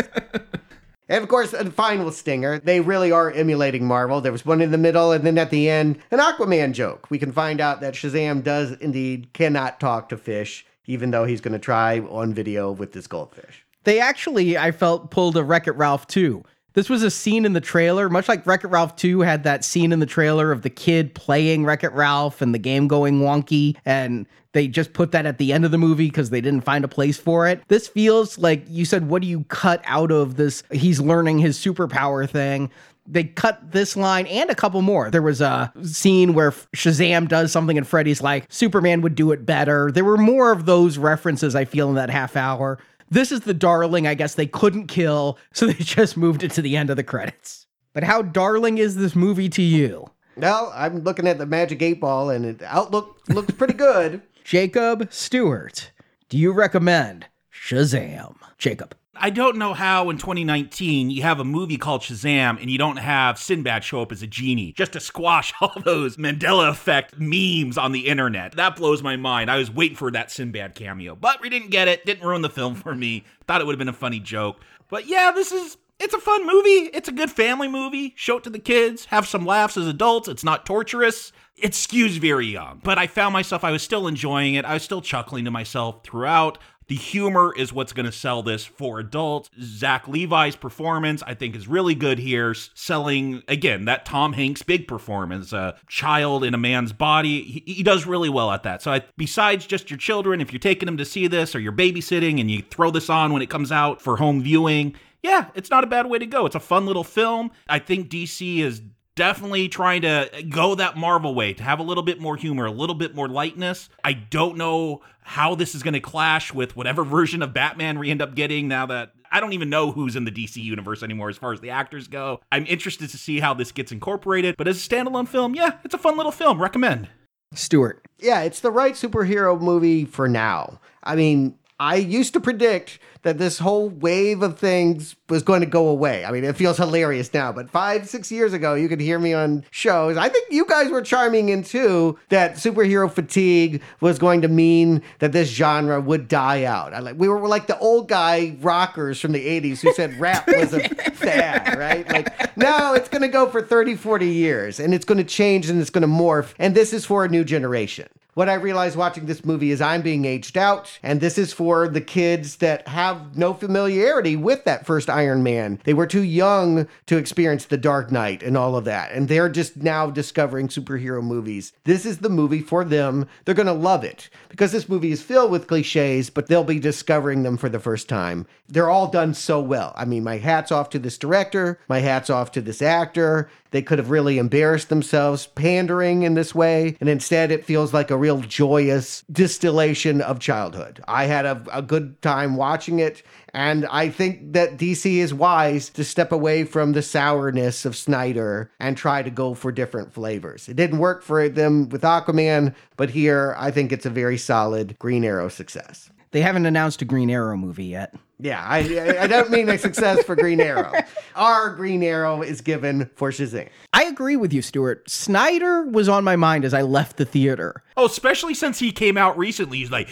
And of course, the final stinger, they really are emulating Marvel. There was one in the middle, and then at the end, an Aquaman joke. We can find out that Shazam does indeed cannot talk to fish, even though he's going to try on video with this goldfish. They actually, I felt, pulled a Wreck-It-Ralph two. This was a scene in the trailer, much like Wreck-It Ralph two had that scene in the trailer of the kid playing Wreck-It Ralph and the game going wonky, and they just put that at the end of the movie because they didn't find a place for it. This feels like you said, what do you cut out of this? He's learning his superpower thing. they cut this line and a couple more. There was a scene where Shazam does something and Freddy's like, Superman would do it better. There were more of those references, I feel, in that half hour. This is the darling, I guess, they couldn't kill, so they just moved it to the end of the credits. But how darling is this movie to you? Well, I'm looking at the Magic eight Ball, and it outlook looks pretty good. Jacob Stewart, do you recommend Shazam? Jacob. I don't know how in twenty nineteen you have a movie called Shazam and you don't have Sinbad show up as a genie just to squash all those Mandela effect memes on the internet. That blows my mind. I was waiting for that Sinbad cameo, but we didn't get it. Didn't ruin the film for me. Thought it would have been a funny joke. But yeah, this is, it's a fun movie. It's a good family movie. Show it to the kids. Have some laughs as adults. It's not torturous. It skews very young, but I found myself, I was still enjoying it. I was still chuckling to myself throughout. The humor is what's going to sell this for adults. Zach Levi's performance, I think, is really good here. Selling, again, that Tom Hanks big performance, a child in a man's body. He, he does really well at that. So I, besides just your children, if you're taking them to see this or you're babysitting and you throw this on when it comes out for home viewing, yeah, it's not a bad way to go. It's a fun little film. I think D C is definitely trying to go that Marvel way, to have a little bit more humor, a little bit more lightness. I don't know how this is going to clash with whatever version of Batman we end up getting now that I don't even know who's in the D C universe anymore as far as the actors go. I'm interested to see how this gets incorporated, but as a standalone film, yeah, it's a fun little film. Recommend. Stuart. Yeah, it's the right superhero movie for now. I mean, I used to predict that this whole wave of things was going to go away. I mean, it feels hilarious now, but five, six years ago, you could hear me on shows. I think you guys were charming in too, that superhero fatigue was going to mean that this genre would die out. I like, we were like the old guy rockers from the eighties who said rap was a fad, right? Like, no, it's going to go for thirty, forty years, and it's going to change, and it's going to morph, and this is for a new generation. What I realized watching this movie is I'm being aged out, and this is for the kids that have no familiarity with that first Iron Man. They were too young to experience The Dark Knight and all of that, and they're just now discovering superhero movies. This is the movie for them. They're going to love it, because this movie is filled with cliches, but they'll be discovering them for the first time. They're all done so well. I mean, my hat's off to this director, my hat's off to this actor. They could have really embarrassed themselves pandering in this way, and instead it feels like a real joyous distillation of childhood. I had a, a good time watching it, and I think that D C is wise to step away from the sourness of Snyder and try to go for different flavors. It didn't work for them with Aquaman, but here I think it's a very solid Green Arrow success. They haven't announced a Green Arrow movie yet. Yeah, I, I don't mean a success for Green Arrow. Our Green Arrow is given for Shazam. I agree with you, Stuart. Snyder was on my mind as I left the theater. Oh, especially since he came out recently. He's like,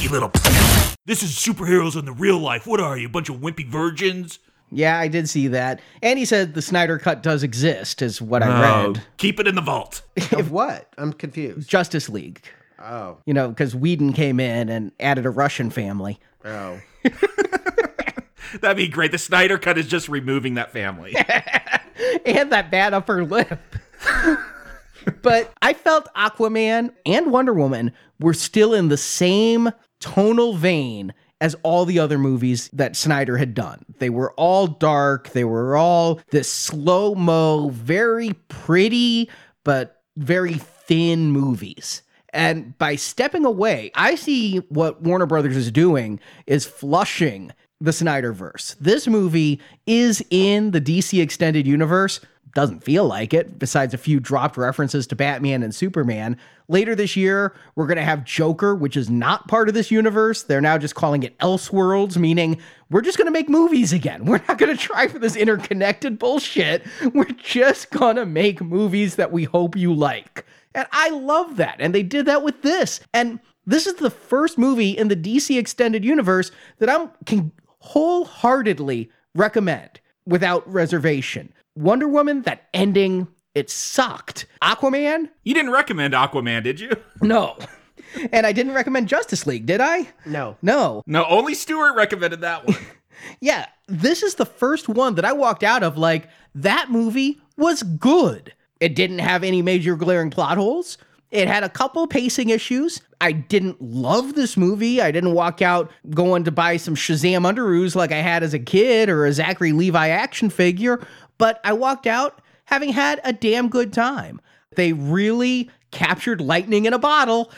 you little... This is superheroes in the real life. What are you, a bunch of wimpy virgins? Yeah, I did see that. And he said the Snyder Cut does exist, is what I read. Keep it in the vault. Of what? I'm confused. Justice League. Oh. You know, because Whedon came in and added a Russian family. Oh. That'd be great. The Snyder Cut is just removing that family. And that bad upper lip. But I felt Aquaman and Wonder Woman were still in the same tonal vein as all the other movies that Snyder had done. They were all dark. They were all this slow-mo, very pretty, but very thin movies. And by stepping away, I see what Warner Brothers is doing is flushing the Snyderverse. This movie is in the D C Extended Universe. Doesn't feel like it, besides a few dropped references to Batman and Superman. Later this year, we're going to have Joker, which is not part of this universe. They're now just calling it Elseworlds, meaning we're just going to make movies again. We're not going to try for this interconnected bullshit. We're just going to make movies that we hope you like. And I love that. And they did that with this. And this is the first movie in the D C Extended Universe that I can wholeheartedly recommend without reservation. Wonder Woman, that ending, it sucked. Aquaman? You didn't recommend Aquaman, did you? No. And I didn't recommend Justice League, did I? No. No. No, only Stuart recommended that one. Yeah, this is the first one that I walked out of like, that movie was good. It didn't have any major glaring plot holes. It had a couple pacing issues. I didn't love this movie. I didn't walk out going to buy some Shazam underoos like I had as a kid or a Zachary Levi action figure, but I walked out having had a damn good time. They really captured lightning in a bottle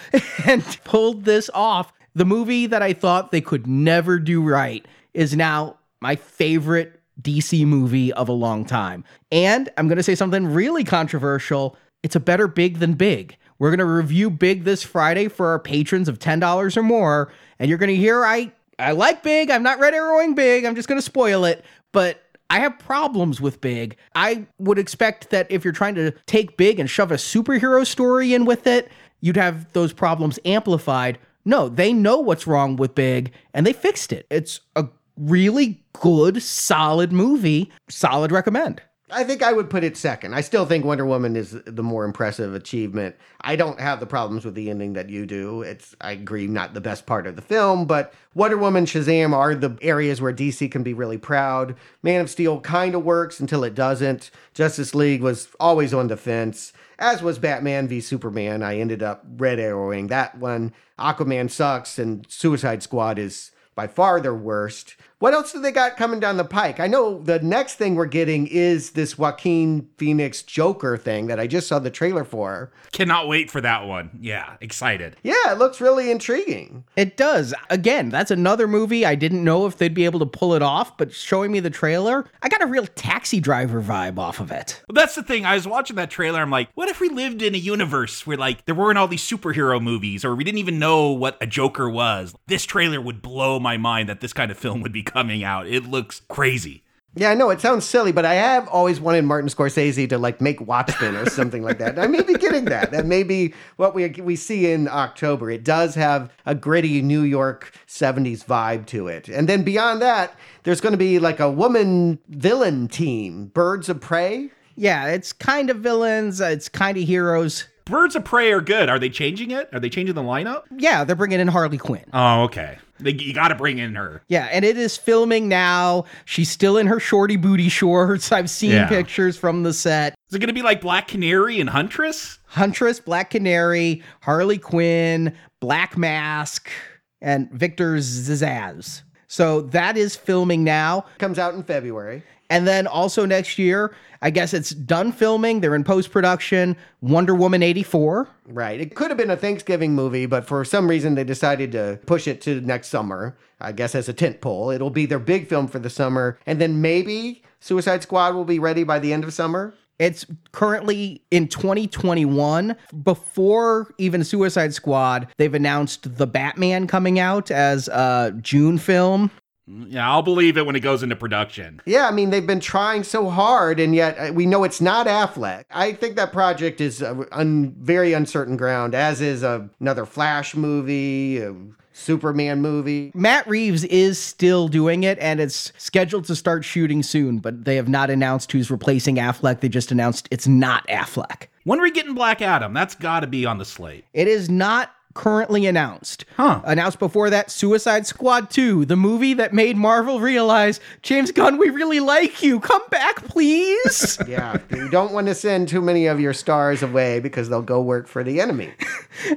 and pulled this off. The movie that I thought they could never do right is now my favorite D C movie of a long time. And I'm going to say something really controversial. It's a better Big than Big. We're going to review Big this Friday for our patrons of ten dollars or more. And you're going to hear, I, I like Big. I'm not red arrowing Big. I'm just going to spoil it. But I have problems with Big. I would expect that if you're trying to take Big and shove a superhero story in with it, you'd have those problems amplified. No, they know what's wrong with Big, and they fixed it. It's a really good, solid movie. Solid recommend. I think I would put it second. I still think Wonder Woman is the more impressive achievement. I don't have the problems with the ending that you do. It's, I agree, not the best part of the film, but Wonder Woman, Shazam are the areas where D C can be really proud. Man of Steel kind of works until it doesn't. Justice League was always on the fence, as was Batman v Superman. I ended up red arrowing that one. Aquaman sucks, and Suicide Squad is by far their worst. What else do they got coming down the pike? I know the next thing we're getting is this Joaquin Phoenix Joker thing that I just saw the trailer for. Cannot wait for that one. Yeah, excited. Yeah, it looks really intriguing. It does. Again, that's another movie I didn't know if they'd be able to pull it off, but showing me the trailer, I got a real Taxi Driver vibe off of it. Well, that's the thing. I was watching that trailer. I'm like, what if we lived in a universe where like there weren't all these superhero movies or we didn't even know what a Joker was? This trailer would blow my mind that this kind of film would be coming out. It looks crazy. Yeah, I know it sounds silly, but I have always wanted Martin Scorsese to like make Watchmen or something like that. I may be getting that. That may be what we we see in October. It does have a gritty New York seventies vibe to it. And then beyond that, there's going to be like a woman villain team, Birds of Prey. Yeah, it's kind of villains. It's kind of heroes. Birds of Prey are good. Are they changing it? Are they changing the lineup? Yeah, they're bringing in Harley Quinn. Oh, okay. You got to bring in her. Yeah, and it is filming now. She's still in her shorty booty shorts. I've seen yeah. pictures from the set. Is it going to be like Black Canary and Huntress? Huntress, Black Canary, Harley Quinn, Black Mask, and Victor Zsasz. So that is filming now. Comes out in February. And then also next year, I guess it's done filming. They're in post-production. Wonder Woman eighty-four. Right. It could have been a Thanksgiving movie, but for some reason they decided to push it to next summer, I guess as a tentpole. It'll be their big film for the summer. And then maybe Suicide Squad will be ready by the end of summer. It's currently in twenty twenty-one. Before even Suicide Squad, they've announced The Batman coming out as a June film. Yeah, I'll believe it when it goes into production. Yeah, I mean, they've been trying so hard, and yet we know it's not Affleck. I think that project is a un- very uncertain ground, as is a, another Flash movie, a Superman movie. Matt Reeves is still doing it, and it's scheduled to start shooting soon, but they have not announced who's replacing Affleck. They just announced it's not Affleck. When are we getting Black Adam? That's got to be on the slate. It is not currently announced. Huh. Announced before that, Suicide Squad two, the movie that made Marvel realize, James Gunn, we really like you. Come back, please. Yeah, you don't want to send too many of your stars away because they'll go work for the enemy.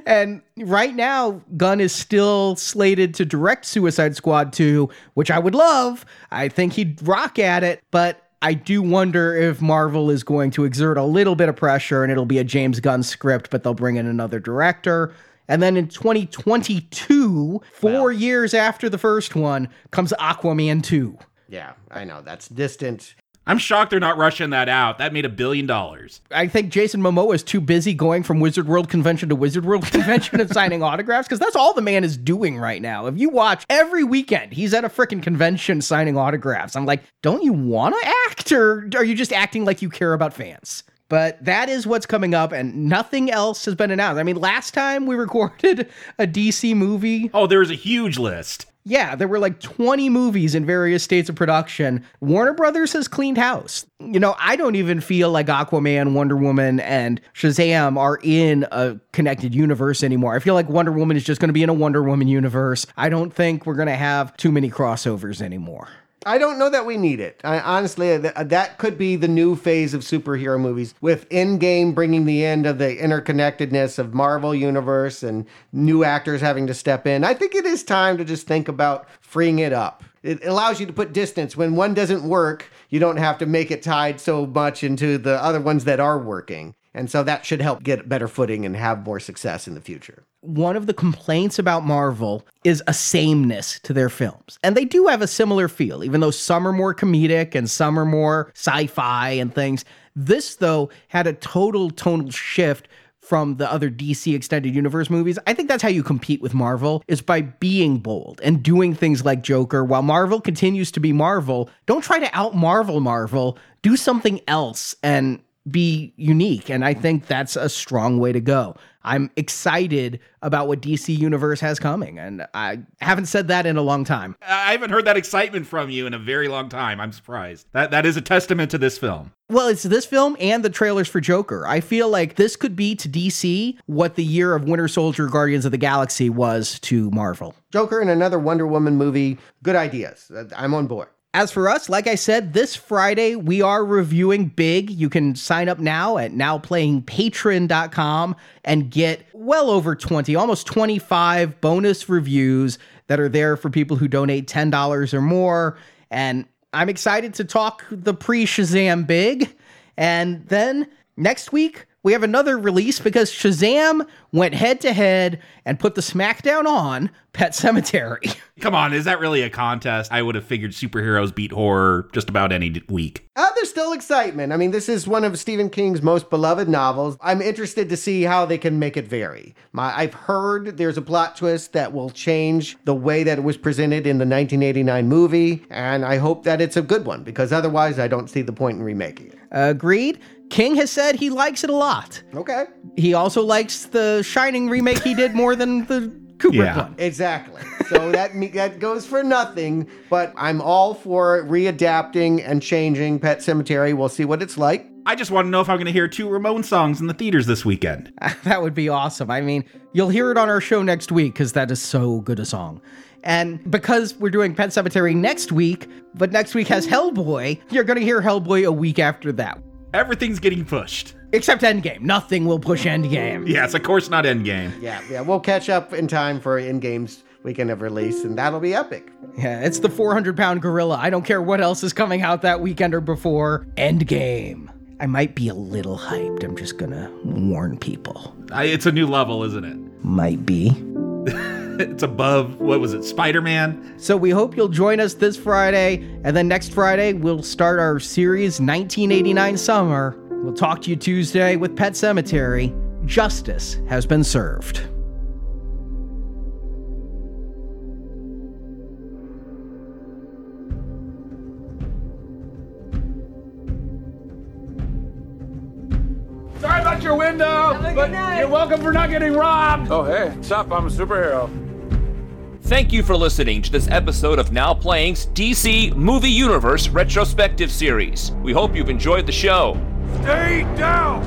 And right now, Gunn is still slated to direct Suicide Squad two, which I would love. I think he'd rock at it, but I do wonder if Marvel is going to exert a little bit of pressure and it'll be a James Gunn script, but they'll bring in another director. And then in twenty twenty-two, four wow. years after the first one, comes Aquaman two. Yeah, I know. That's distant. I'm shocked they're not rushing that out. That made a billion dollars. I think Jason Momoa is too busy going from Wizard World Convention to Wizard World Convention and signing autographs, because that's all the man is doing right now. If you watch every weekend, he's at a freaking convention signing autographs. I'm like, don't you want to act, or are you just acting like you care about fans? But that is what's coming up, and nothing else has been announced. I mean, last time we recorded a D C movie. Oh, there was a huge list. Yeah, there were like twenty movies in various states of production. Warner Brothers has cleaned house. You know, I don't even feel like Aquaman, Wonder Woman, and Shazam are in a connected universe anymore. I feel like Wonder Woman is just going to be in a Wonder Woman universe. I don't think we're going to have too many crossovers anymore. I don't know that we need it. I, honestly, th- that could be the new phase of superhero movies, with Endgame bringing the end of the interconnectedness of Marvel Universe and new actors having to step in. I think it is time to just think about freeing it up. It allows you to put distance. When one doesn't work, you don't have to make it tied so much into the other ones that are working. And so that should help get better footing and have more success in the future. One of the complaints about Marvel is a sameness to their films. And they do have a similar feel, even though some are more comedic and some are more sci-fi and things. This, though, had a total tonal shift from the other D C Extended Universe movies. I think that's how you compete with Marvel, is by being bold and doing things like Joker. While Marvel continues to be Marvel, don't try to out-Marvel Marvel. Do something else and be unique. And I think that's a strong way to go. I'm excited about what D C Universe has coming, and I haven't said that in a long time. I haven't heard that excitement from you in a very long time. I'm surprised. That That is a testament to this film. Well, it's this film and the trailers for Joker. I feel like this could be to D C what the year of Winter Soldier, Guardians of the Galaxy was to Marvel. Joker and another Wonder Woman movie. Good ideas. I'm on board. As for us, like I said, this Friday, we are reviewing Big. You can sign up now at now playing patron dot com and get well over twenty, almost twenty-five bonus reviews that are there for people who donate ten dollars or more. And I'm excited to talk the pre-Shazam Big. And then next week, we have another release because Shazam went head-to-head and put the smackdown on Pet Sematary. Come on, is that really a contest? I would have figured superheroes beat horror just about any week. Oh, there's still excitement. I mean, this is one of Stephen King's most beloved novels. I'm interested to see how they can make it vary. My, I've heard there's a plot twist that will change the way that it was presented in the nineteen eighty-nine movie, and I hope that it's a good one, because otherwise I don't see the point in remaking it. Agreed. King has said he likes it a lot. Okay. He also likes the Shining remake he did more than the Kubrick yeah. one. Exactly. So that that goes for nothing, but I'm all for readapting and changing Pet Sematary. We'll see what it's like. I just want to know if I'm going to hear two Ramones songs in the theaters this weekend. That would be awesome. I mean, you'll hear it on our show next week because that is so good a song. And because we're doing Pet Sematary next week, but next week has Hellboy, you're going to hear Hellboy a week after that. Everything's getting pushed. Except Endgame. Nothing will push Endgame. Yes, of course not Endgame. Yeah, yeah. We'll catch up in time for Endgame's weekend of release, and that'll be epic. Yeah, it's the four hundred pound gorilla. I don't care what else is coming out that weekend or before. Endgame. I might be a little hyped. I'm just going to warn people. I, it's a new level, isn't it? Might be. It's above, what was it, Spider-Man? So we hope you'll join us this Friday, and then next Friday we'll start our series nineteen eighty-nine Summer. We'll talk to you Tuesday with Pet Sematary. Justice has been served. Sorry about your window, but you're welcome for not getting robbed. Oh, hey, what's up? I'm a superhero. Thank you for listening to this episode of Now Playing's D C Movie Universe Retrospective Series. We hope you've enjoyed the show. Stay down!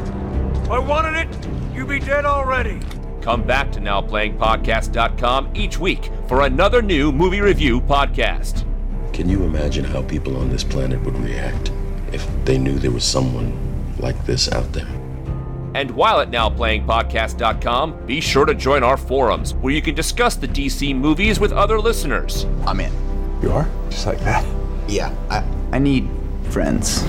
If I wanted it, you'd be dead already. Come back to now playing podcast dot com each week for another new movie review podcast. Can you imagine how people on this planet would react if they knew there was someone like this out there? And while at now playing podcast dot com, be sure to join our forums where you can discuss the D C movies with other listeners. I'm in. You are? Just like that? Yeah, I, I need friends.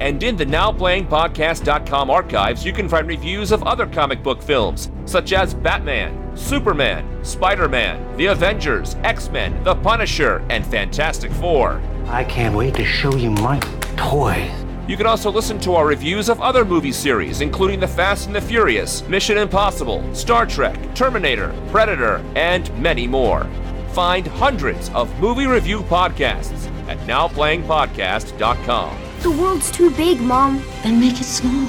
And in the now playing podcast dot com archives, you can find reviews of other comic book films, such as Batman, Superman, Spider-Man, The Avengers, X-Men, The Punisher, and Fantastic Four. I can't wait to show you my toys. You can also listen to our reviews of other movie series, including The Fast and the Furious, Mission Impossible, Star Trek, Terminator, Predator, and many more. Find hundreds of movie review podcasts at now playing podcast dot com. The world's too big, Mom. Then make it small.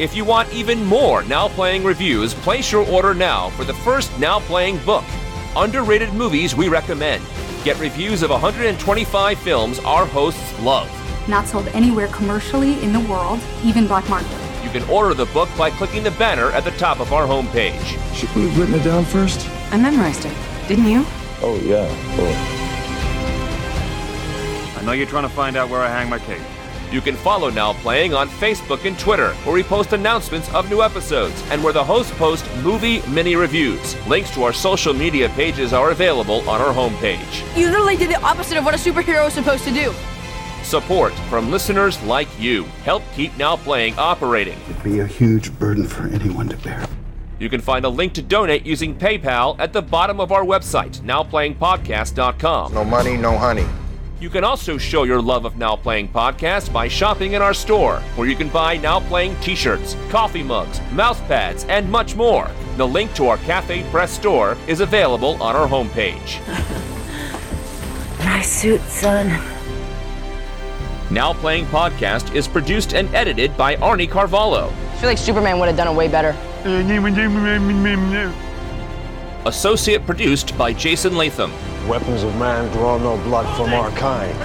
If you want even more Now Playing reviews, place your order now for the first Now Playing book, Underrated Movies We Recommend. Get reviews of one hundred twenty-five films our hosts love. Not sold anywhere commercially in the world, even black market. You can order the book by clicking the banner at the top of our homepage. Should we have written it down first? I memorized it. Didn't you? Oh, yeah. Oh. know you're trying to find out where I hang my cape. You can follow Now Playing on Facebook and Twitter, where we post announcements of new episodes and where the hosts post movie mini-reviews. Links to our social media pages are available on our homepage. You literally did the opposite of what a superhero is supposed to do. Support from listeners like you help keep Now Playing operating. It'd be a huge burden for anyone to bear. You can find a link to donate using PayPal at the bottom of our website, now playing podcast dot com. No money, no honey. You can also show your love of Now Playing Podcast by shopping in our store, where you can buy Now Playing t-shirts, coffee mugs, mouse pads, and much more. The link to our Cafe Press store is available on our homepage. Nice suit, son. Now Playing Podcast is produced and edited by Arnie Carvalho. I feel like Superman would have done it way better. Associate produced by Jason Latham. Weapons of man draw no blood from our kind.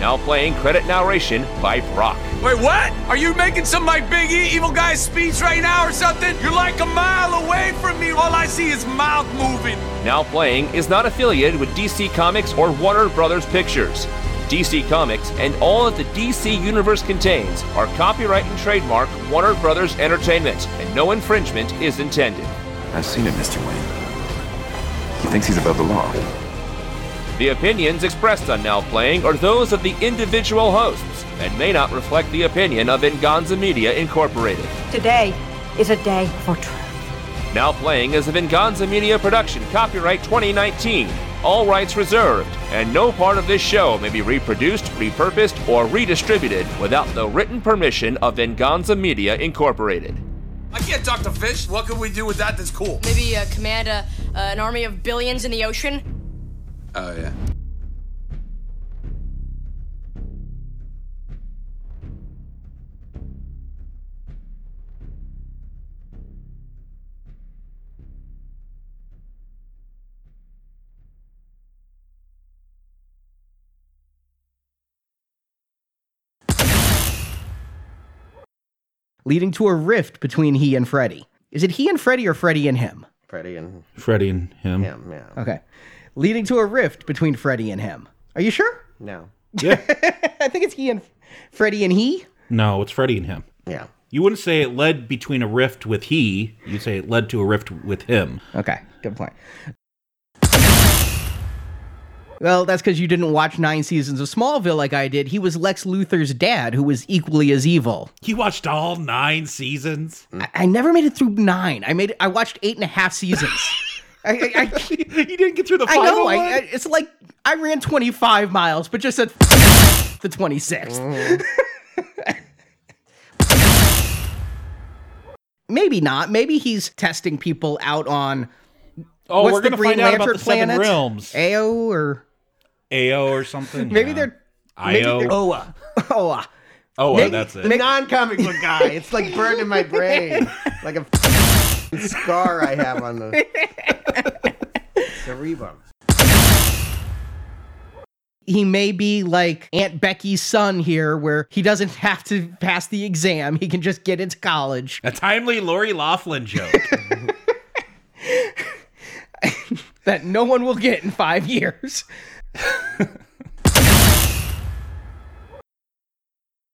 Now Playing credit narration by Brock. Wait, what? Are you making some like Big E, Evil Guy speech right now or something? You're like a mile away from me. All I see is mouth moving. Now Playing is not affiliated with D C Comics or Warner Brothers Pictures. D C Comics and all that the D C Universe contains are copyright and trademark Warner Brothers Entertainment, and no infringement is intended. I've seen it, Mister Wayne. He thinks he's above the law. The opinions expressed on Now Playing are those of the individual hosts and may not reflect the opinion of Vinganza Media Incorporated. Today is a day for truth. Now Playing is a Vinganza Media production, copyright twenty nineteen, all rights reserved, and no part of this show may be reproduced, repurposed, or redistributed without the written permission of Vinganza Media Incorporated. I can't talk to fish. What could we do with that that's cool? Maybe uh, command uh, uh, an army of billions in the ocean? Oh, yeah. Leading to a rift between he and Freddy. Is it he and Freddy or Freddy and him? Freddy and... Freddy and him. Him, yeah. Okay. Leading to a rift between Freddy and him. Are you sure? No. Yeah. I think it's he and... Freddy and he? No, it's Freddy and him. Yeah. You wouldn't say it led between a rift with he. You'd say it led to a rift with him. Okay, good point. Well, that's because you didn't watch nine seasons of Smallville like I did. He was Lex Luthor's dad, who was equally as evil. You watched all nine seasons? I, I never made it through nine. I made it, I watched eight and a half seasons. I, I, I, you didn't get through the final I know. One? I, I, it's like I ran twenty-five miles, but just at the twenty-sixth. Mm. Maybe not. Maybe he's testing people out on... Oh, what's we're going to find out about the planet? Seven realms. Ao or... Ao or something. Maybe yeah. they're... Io. Maybe they're, Oa. Oa. Oa, maybe, that's it. Maybe, non-comic book guy. It's like burned in my brain. Like a scar I have on the cerebrum. He may be like Aunt Becky's son here, where he doesn't have to pass the exam. He can just get into college. A timely Lori Loughlin joke. That no one will get in five years.